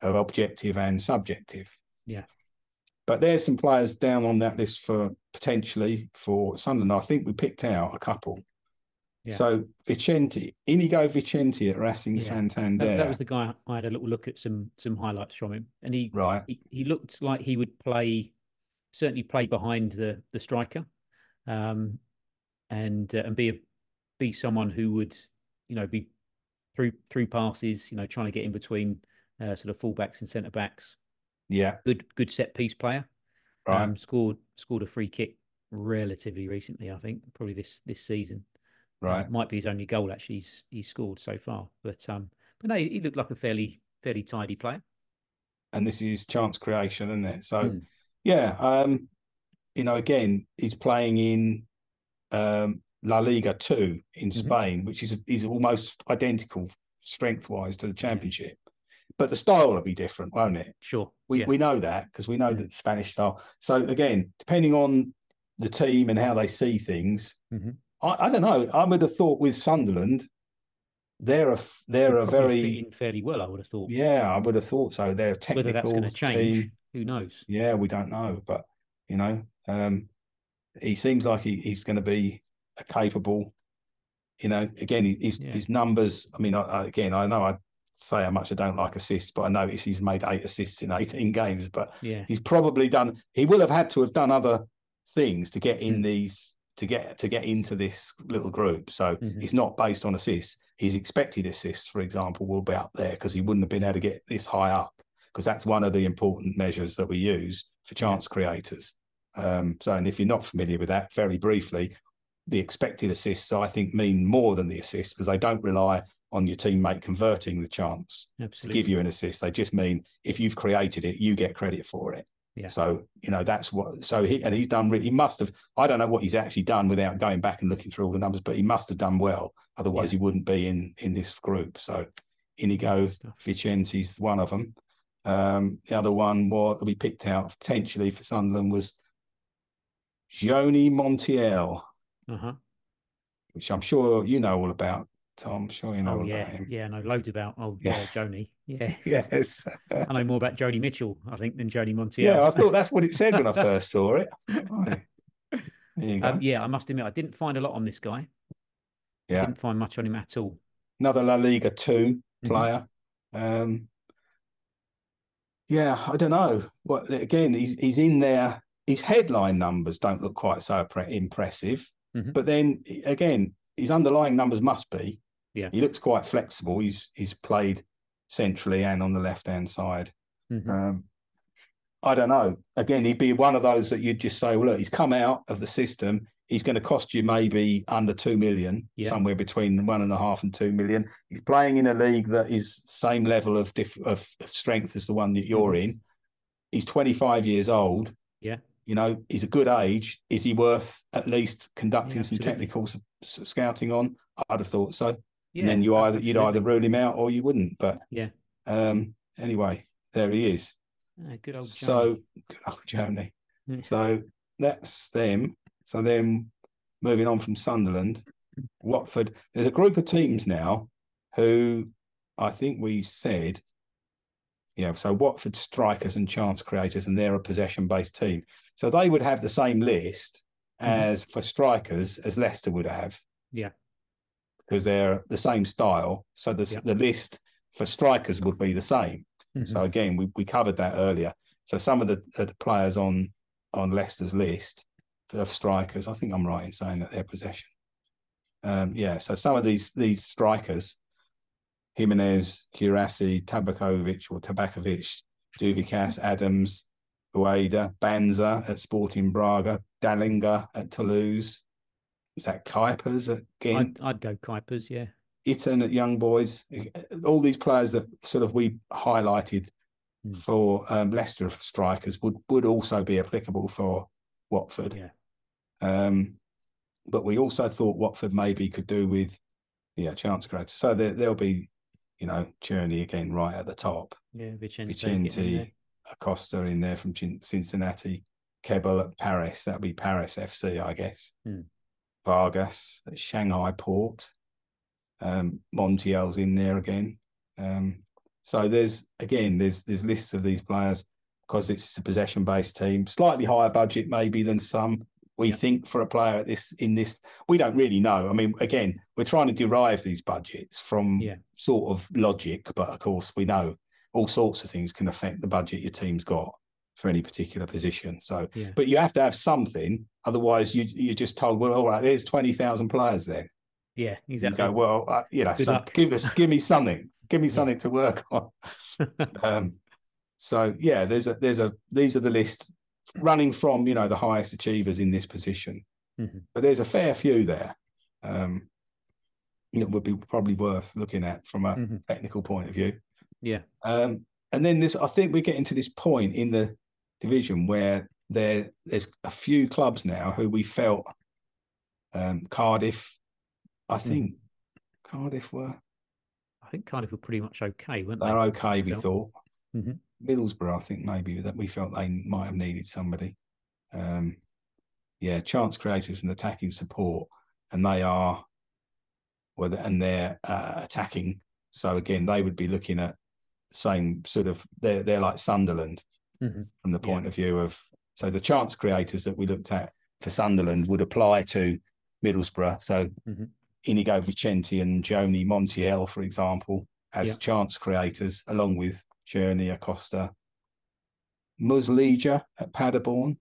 of objective and subjective. Yeah. But there's some players down on that list for potentially for Sunderland. I think we picked out a couple. Yeah. So Vicente, Inigo Vicente at Racing yeah. Santander. That, that was the guy I had a little look at some some highlights from him. And he right. he, he looked like he would play... certainly play behind the the striker, um, and uh, and be a, be someone who would, you know, be through through passes, you know, trying to get in between uh, sort of fullbacks and centre backs. Yeah, good good set piece player. Right, um, scored scored a free kick relatively recently, I think, probably this this season. Right, uh, might be his only goal actually he's he's scored so far. But um, but no, he, he looked like a fairly fairly tidy player. And this is chance creation, isn't it? So. Mm. Yeah, um, you know, again, he's playing in um, La Liga two in mm-hmm. Spain, which is is almost identical strength-wise to the Championship. Yeah. But the style will be different, won't it? Sure. We yeah. we know that because we know yeah. that the Spanish style. So, again, depending on the team and how they see things, mm-hmm. I, I don't know. I would have thought with Sunderland, they're a, they're a very... fitting fairly well, I would have thought. Yeah, I would have thought so. They're a technical Whether that's going to change. Team. Who knows? Yeah, we don't know. But, you know, um, he seems like he, he's going to be a capable, you know, again, his, yeah. his numbers. I mean, I, I, again, I know I say how much I don't like assists, but I notice he's made eight assists in eighteen games. But yeah. he's probably done, he will have had to have done other things to get in mm-hmm. these, to get to get into this little group. So mm-hmm. it's not based on assists. His expected assists, for example, will be up there because he wouldn't have been able to get this high up. Because that's one of the important measures that we use for chance creators. Um, so, and if you're not familiar with that, very briefly, the expected assists, I think, mean more than the assists because they don't rely on your teammate converting the chance Absolutely. To give you an assist. They just mean if you've created it, you get credit for it. Yeah. So, you know, that's what, so he, and he's done really, he must have, I don't know what he's actually done without going back and looking through all the numbers, but he must have done well. Otherwise yeah. he wouldn't be in, in this group. So Inigo Vicente is one of them. Um, the other one was, that we picked out potentially for Sunderland was Yoni Montiel, uh-huh. which I'm sure you know all about. Tom, I'm sure you know oh, all yeah. about him. Yeah, I know loads about old yeah. uh, Joni. Yeah. Yes. I know more about Joni Mitchell, I think, than Yoni Montiel. Yeah, I thought that's what it said when I first saw it. Right. There you go. Um, yeah, I must admit, I didn't find a lot on this guy. Yeah. I didn't find much on him at all. Another La Liga two player. Mm-hmm. Um, yeah, I don't know. Well, again, he's, he's in there. His headline numbers don't look quite so impressive. Mm-hmm. But then, again, his underlying numbers must be. Yeah. He looks quite flexible. He's he's played centrally and on the left-hand side. Mm-hmm. Um, I don't know. Again, he'd be one of those that you'd just say, well, look, he's come out of the system. He's going to cost you maybe under two million, yeah. somewhere between one and a half and two million. He's playing in a league that is same level of, diff- of strength as the one that you're in. He's twenty-five years old. Yeah. You know, he's a good age. Is he worth at least conducting yeah, some technical s- scouting on? I'd have thought so. Yeah, and then you either, you'd either rule him out or you wouldn't. But yeah. Um, anyway, there he is. Uh, good old Joni. So good old Joni. Yeah. So that's them. So then moving on from Sunderland, Watford. There's a group of teams now who I think we said, yeah, so Watford strikers and chance creators, and they're a possession-based team. So they would have the same list as mm-hmm. for strikers as Leicester would have. Yeah. Because they're the same style. So the, yeah. the list for strikers would be the same. Mm-hmm. So again, we, we covered that earlier. So some of the, uh, the players on, on Leicester's list of strikers, I think I'm right in saying that they're possession. Um, yeah, so some of these these strikers, Jimenez, Kurasi, Tabaković or Tabaković, Duvikas, Adams, Ueda, Banza at Sporting Braga, Dallinga at Toulouse. Is that Kuipers at Ghent? I'd, I'd go Kuipers, yeah. Itten at Young Boys. All these players that sort of we highlighted mm. for um, Leicester strikers would, would also be applicable for Watford. Yeah. Um, but we also thought Watford maybe could do with, yeah, chance creators. So there, there'll be, you know, Cherney again right at the top. Yeah, Vicente. Vicente, Acosta in there from Cincinnati, Kebel at Paris. That'll be Paris F C, I guess. Mm. Vargas at Shanghai Port. Um, Montiel's in there again. Um, so there's, again, there's there's lists of these players because it's a possession-based team. Slightly higher budget maybe than some. We yeah. think for a player at this in this, we don't really know. I mean, again, we're trying to derive these budgets from yeah. sort of logic, but of course we know all sorts of things can affect the budget your team's got for any particular position. So, yeah. but you have to have something, otherwise you you're just told, well, all right, there's twenty thousand players then. Yeah, exactly. You go, well, uh, you know, so give us, give me something, give me something to work on. um, so yeah, there's a there's a these are the list. Running from, you know, the highest achievers in this position. Mm-hmm. But there's a fair few there um, that would be probably worth looking at from a mm-hmm. technical point of view. Yeah. Um, and then this, I think we're getting to this point in the division where there there's a few clubs now who we felt um, Cardiff, I think mm. Cardiff were... I think Cardiff were pretty much okay, weren't they? They're okay, we thought. Mm-hmm. Middlesbrough, I think maybe that we felt they might have needed somebody. Um, yeah, chance creators and attacking support, and they are, well, and they're uh, attacking. So again, they would be looking at the same sort of. They're they're like Sunderland mm-hmm. from the point yeah. of view of. So the chance creators that we looked at for Sunderland would apply to Middlesbrough. So mm-hmm. Inigo Vicente and Yoni Montiel, for example, as yeah. chance creators, along with Cherney, Acosta, Muslija at Paderborn,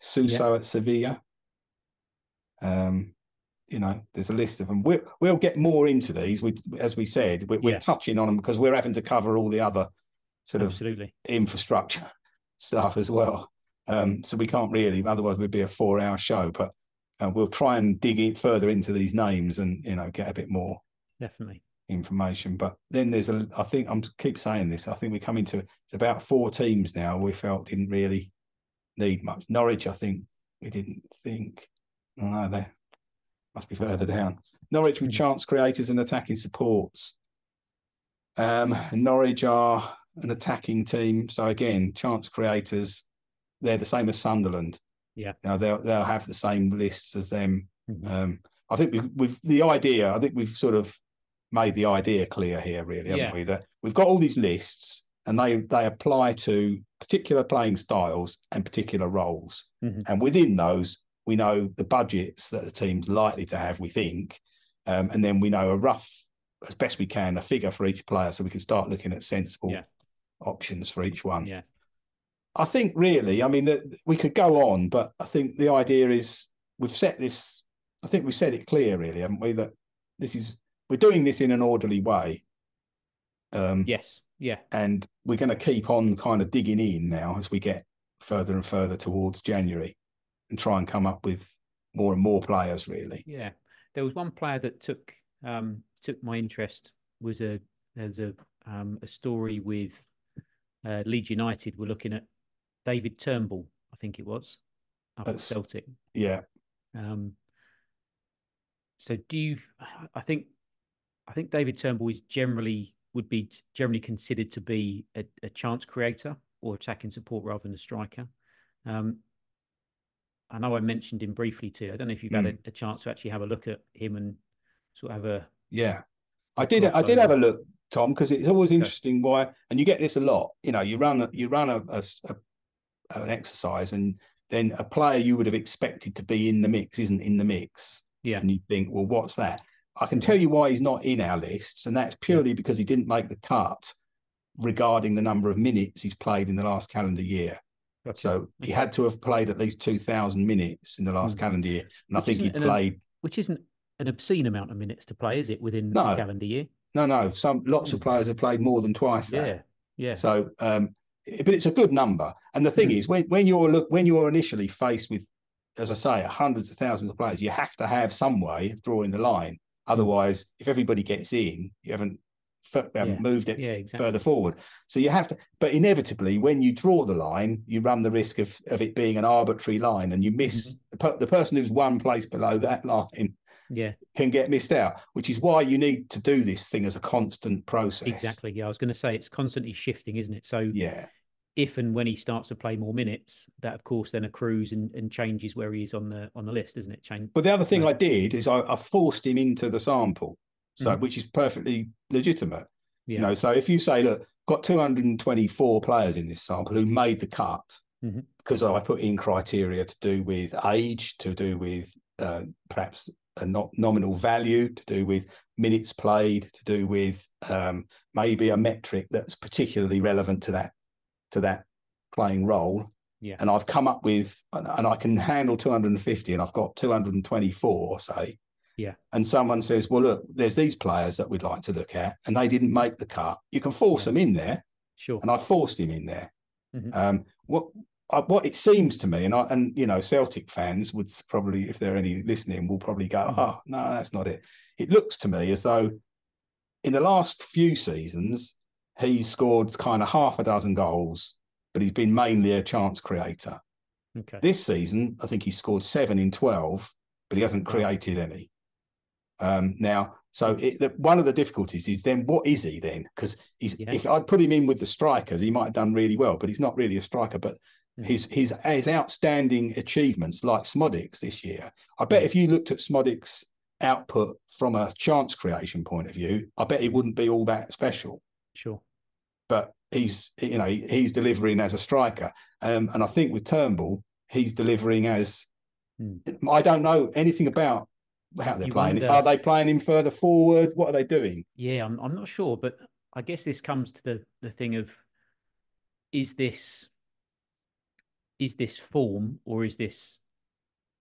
Suso yeah. at Sevilla. Um, you know, there's a list of them. We're, we'll get more into these. We, as we said, we're, yeah. we're touching on them because we're having to cover all the other sort Absolutely. Of infrastructure stuff as well. Um, so we can't really, otherwise we'd be a four-hour show. But uh, we'll try and dig in further into these names and, you know, get a bit more. Definitely. information. But then there's a, I think I'm keep saying this, I think we're coming to, it's about four teams now we felt didn't really need much. Norwich, I think we didn't think, I don't know, they must be further down. Norwich with chance creators and attacking supports. Um, Norwich are an attacking team. So again, chance creators, they're the same as Sunderland. Yeah. Now they'll, they'll have the same lists as them. Mm-hmm. Um, I think we've, we've the idea, I think we've sort of made the idea clear here, really, haven't yeah. we? That we've got all these lists and they, they apply to particular playing styles and particular roles. Mm-hmm. And within those, we know the budgets that the team's likely to have, we think. Um, and then we know a rough, as best we can, a figure for each player so we can start looking at sensible yeah. options for each one. Yeah. I think really, I mean, that we could go on, but I think the idea is we've set this, I think we've said it clear, really, haven't we? That this is, we're doing this in an orderly way. Um, yes. Yeah. And we're going to keep on kind of digging in now as we get further and further towards January and try and come up with more and more players, really. Yeah. There was one player that took, um, took my interest was a, there's a, um, a story with uh, Leeds United. We're looking at David Turnbull, I think it was, up That's, at Celtic. Yeah. Um, so do you, I think, I think David Turnbull is generally, would be generally considered to be a, a chance creator or attacking support rather than a striker. Um, I know I mentioned him briefly too. I don't know if you've mm. had a, a chance to actually have a look at him and sort of have a... Yeah, I did. I did have a look, Tom, because it's always interesting why, and you get this a lot. You know, you run, you run a, a, a an exercise, and then a player you would have expected to be in the mix isn't in the mix. Yeah, and you think, well, what's that? I can tell you why he's not in our lists, and that's purely yeah. because he didn't make the cut regarding the number of minutes he's played in the last calendar year. Gotcha. So he had to have played at least two thousand minutes in the last mm. calendar year, and which I think he played, which isn't an obscene amount of minutes to play, is it, within no, the calendar year? No, no. Some lots of players have played more than twice that. Yeah, yeah. So, um, but it's a good number. And the thing mm. is, when when you're look when you're initially faced with, as I say, hundreds of thousands of players, you have to have some way of drawing the line. Otherwise, if everybody gets in, you haven't, you haven't yeah. moved it yeah, exactly. further forward. So you have to, but inevitably, when you draw the line, you run the risk of, of it being an arbitrary line, and you miss mm-hmm. the, the person who's one place below that line yeah. can get missed out, which is why you need to do this thing as a constant process. Exactly. Yeah, I was going to say it's constantly shifting, isn't it? So yeah. if and when he starts to play more minutes, that of course then accrues and, and changes where he is on the on the list, isn't it? Change. But the other thing yeah. I did is I, I forced him into the sample, so mm-hmm. which is perfectly legitimate. Yeah. You know, so if you say, look, got two hundred twenty-four players in this sample who made the cut mm-hmm. because I put in criteria to do with age, to do with uh, perhaps a not nominal value, to do with minutes played, to do with um, maybe a metric that's particularly relevant to that. to that playing role. Yeah. And I've come up with, and I can handle two hundred fifty and I've got two hundred twenty-four, say. Yeah. And someone says, well, look, there's these players that we'd like to look at and they didn't make the cut. You can force yeah. them in there. Sure. And I forced him in there. Mm-hmm. Um, what I, what it seems to me, and, I, and you know, Celtic fans would probably, if there are any listening, will probably go, mm-hmm. oh, no, that's not it. It looks to me as though in the last few seasons, he's scored kind of half a dozen goals, but he's been mainly a chance creator. Okay. This season, I think he scored seven in twelve, but he hasn't created any. Um, now, so it, the, one of the difficulties is then, what is he then? Because yeah. if I'd put him in with the strikers, he might have done really well, but he's not really a striker. But mm. his, his, his outstanding achievements, like Smodic's this year, I bet mm. if you looked at Smodic's output from a chance creation point of view, I bet it wouldn't be all that special. Sure. But he's, you know, he's delivering as a striker. Um, and I think with Turnbull, he's delivering as, mm. I don't know anything about how they're you playing. Wonder... Are they playing him further forward? What are they doing? Yeah, I'm, I'm not sure. But I guess this comes to the, the thing of, is this, is this form or is this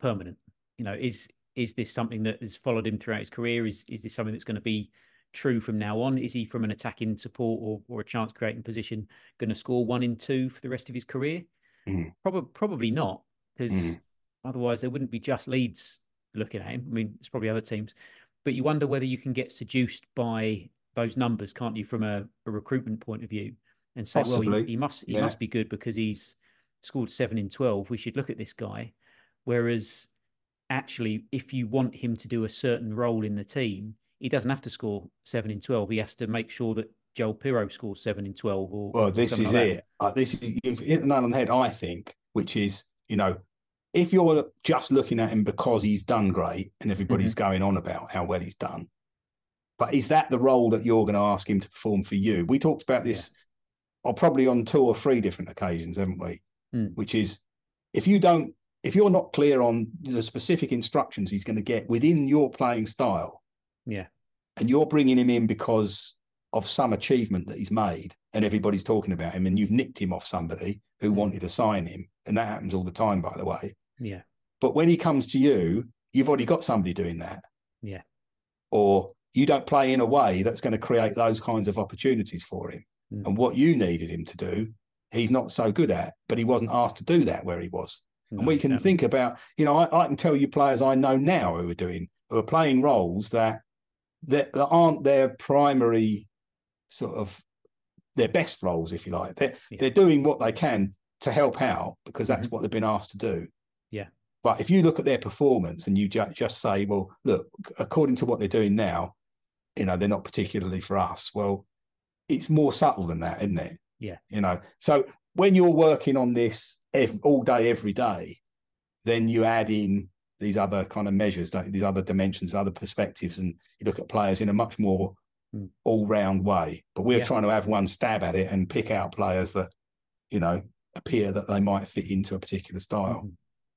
permanent? You know, is, is this something that has followed him throughout his career? Is, is this something that's going to be true from now on? Is he, from an attacking support or, or a chance creating position, going to score one in two for the rest of his career? Mm. Probably, probably not, because mm. otherwise there wouldn't be just Leeds looking at him. I mean, it's probably other teams. but you wonder whether you can get seduced by those numbers, can't you, from a, a recruitment point of view, and say, Possibly. well, he, he must he yeah. must be good because he's scored seven in twelve. We should look at this guy. Whereas actually, if you want him to do a certain role in the team, he doesn't have to score seven in twelve. He has to make sure that Joël Piroe scores seven in twelve. Or well, this is like it. Uh, this is you've hit the nail on the head, I think, which is, you know, if you're just looking at him because he's done great and everybody's mm-hmm. going on about how well he's done, but is that the role that you're going to ask him to perform for you? We talked about this yeah. or probably on two or three different occasions, haven't we? Mm. Which is, if you don't, if you're not clear on the specific instructions he's going to get within your playing style, yeah, and you're bringing him in because of some achievement that he's made and everybody's talking about him and you've nicked him off somebody who mm. wanted to sign him, and that happens all the time, by the way. Yeah. But when he comes to you, you've already got somebody doing that. Yeah. Or you don't play in a way that's going to create those kinds of opportunities for him. Mm. And what you needed him to do, he's not so good at, but he wasn't asked to do that where he was. No, and we can exactly. think about, you know, I, I can tell you players I know now who are doing, who are playing roles that, that, that aren't their primary sort of, their best roles, if you like. They're, yeah. they're doing what they can to help out because that's mm-hmm. what they've been asked to do. Yeah. But if you look at their performance and you ju- just say, well, look, according to what they're doing now, you know, they're not particularly for us. Well, it's more subtle than that, isn't it? Yeah. You know, so when you're working on this ev- all day, every day, then you add in these other kind of measures, don't you? These other dimensions, other perspectives, and you look at players in a much more mm. all-round way. But we're yeah. trying to have one stab at it and pick out players that, you know, appear that they might fit into a particular style. Mm-hmm.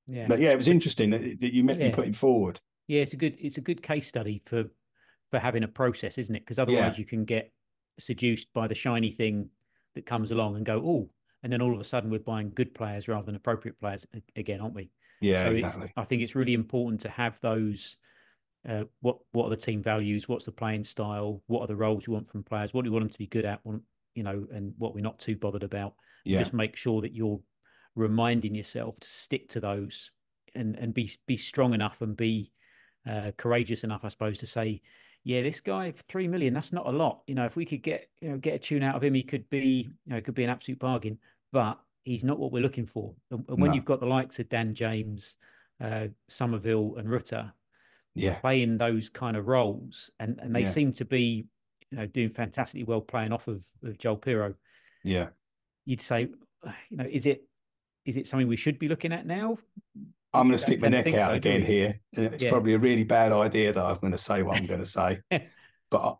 Yeah. But yeah, it was interesting that, that you met yeah. me putting forward. Yeah, it's a good it's a good case study for for having a process, isn't it? Because otherwise yeah. you can get seduced by the shiny thing that comes along and go, oh, and then all of a sudden we're buying good players rather than appropriate players again, aren't we? Yeah, so exactly. It's, I think it's really important to have those, uh, what what are the team values, what's the playing style, what are the roles we want from players, what do we want them to be good at, want, you know, and what we're not too bothered about. Yeah. Just make sure that you're reminding yourself to stick to those and, and be be strong enough and be uh, courageous enough, I suppose, to say, yeah, this guy for three million, that's not a lot. You know, if we could get you know get a tune out of him, he could be you know it could be an absolute bargain. But he's not what we're looking for. And, and when no. you've got the likes of Dan James, uh, Somerville, and Rutter, yeah, playing those kind of roles, and, and they yeah. seem to be you know doing fantastically well playing off of, of Joël Piroe. Yeah. You'd say, you know, is it is it something we should be looking at now? I'm going to stick my neck out so, again here. It's yeah. probably a really bad idea that I'm going to say what I'm going to say. But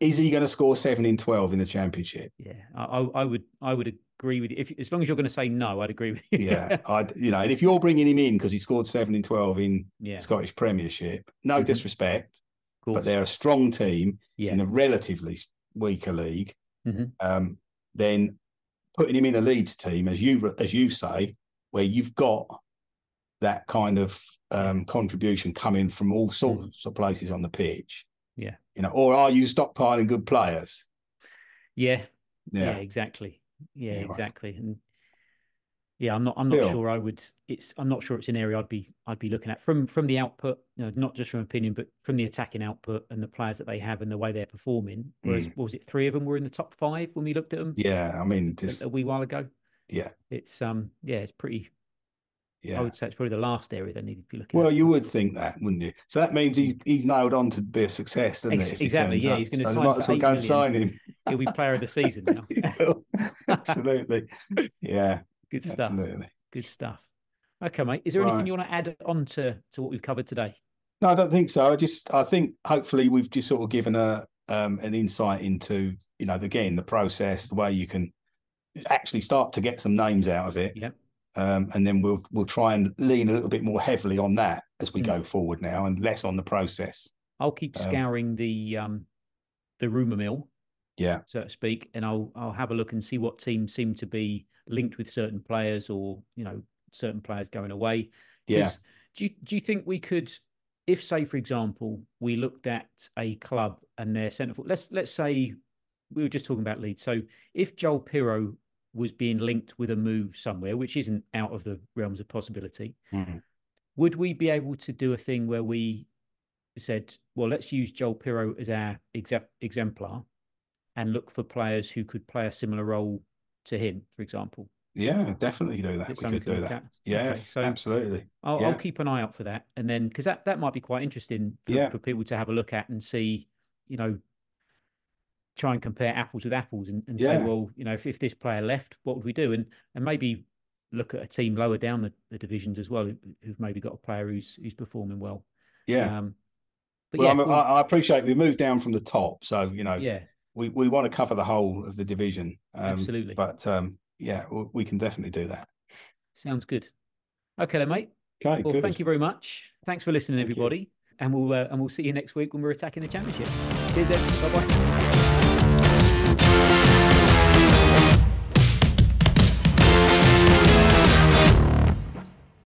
is he going to score seven in twelve in the Championship? Yeah, I, I would I would agree with you. If, as long as you're going to say no, I'd agree with you. yeah, I you know, and if you're bringing him in because he scored seven in twelve in yeah. Scottish Premiership, no mm-hmm. disrespect, but they're a strong team yeah. in a relatively weaker league. Mm-hmm. Um, then putting him in a Leeds team, as you as you say, where you've got that kind of um, contribution coming from all sorts mm. of places on the pitch. Yeah. You know, or are you stockpiling good players? Yeah. Yeah, yeah exactly. Yeah, yeah exactly. Right. And yeah, I'm not I'm Still. not sure I would it's I'm not sure it's an area I'd be I'd be looking at from from the output, you know, not just from opinion, but from the attacking output and the players that they have and the way they're performing. Whereas mm. what was it, three of them were in the top five when we looked at them? Yeah, I mean just a, a wee while ago. Yeah. It's um yeah, it's pretty Yeah. I would say it's probably the last area they needed to be looking well, at. Well, you would think that, wouldn't you? So that means he's he's nailed on to be a success, doesn't Ex- it? Exactly, he yeah. Up. He's going to so sign might as well go and sign him. He'll be player of the season now. Absolutely. Yeah. Good stuff. Absolutely. Good stuff. Okay, mate. Is there right. anything you want to add on to, to what we've covered today? No, I don't think so. I just I think hopefully we've just sort of given a um, an insight into, you know, again, the process, the way you can actually start to get some names out of it. Yep. Um, and then we'll we'll try and lean a little bit more heavily on that as we mm. go forward now, and less on the process. I'll keep scouring um, the um, the rumour mill, yeah, so to speak, and I'll I'll have a look and see what teams seem to be linked with certain players, or you know certain players going away. Yeah. Do you, do you think we could, if say for example we looked at a club and their centre forward, let's let's say we were just talking about Leeds. So if Joël Piroe was being linked with a move somewhere, which isn't out of the realms of possibility, mm-hmm. would we be able to do a thing where we said, well, let's use Joël Piroe as our exe- exemplar and look for players who could play a similar role to him, for example. Yeah, definitely do that. It's we could do that. Yeah, okay, so absolutely. I'll, yeah. I'll keep an eye out for that. And then, because that, that might be quite interesting for, yeah. for people to have a look at and see, you know, try and compare apples with apples and, and yeah. say, well, you know, if, if this player left, what would we do? And and maybe look at a team lower down the, the divisions as well, who, who've maybe got a player who's who's performing well. Yeah. Um, but well, yeah, well, I appreciate we moved down from the top. So, you know, yeah. we, we want to cover the whole of the division. Um, Absolutely. But, um, yeah, we can definitely do that. Sounds good. Okay, then, mate. Okay, well, good. Thank you very much. Thanks for listening, thank everybody. You. And we'll uh, and we'll see you next week when we're attacking the championship. Cheers, everyone. Bye-bye.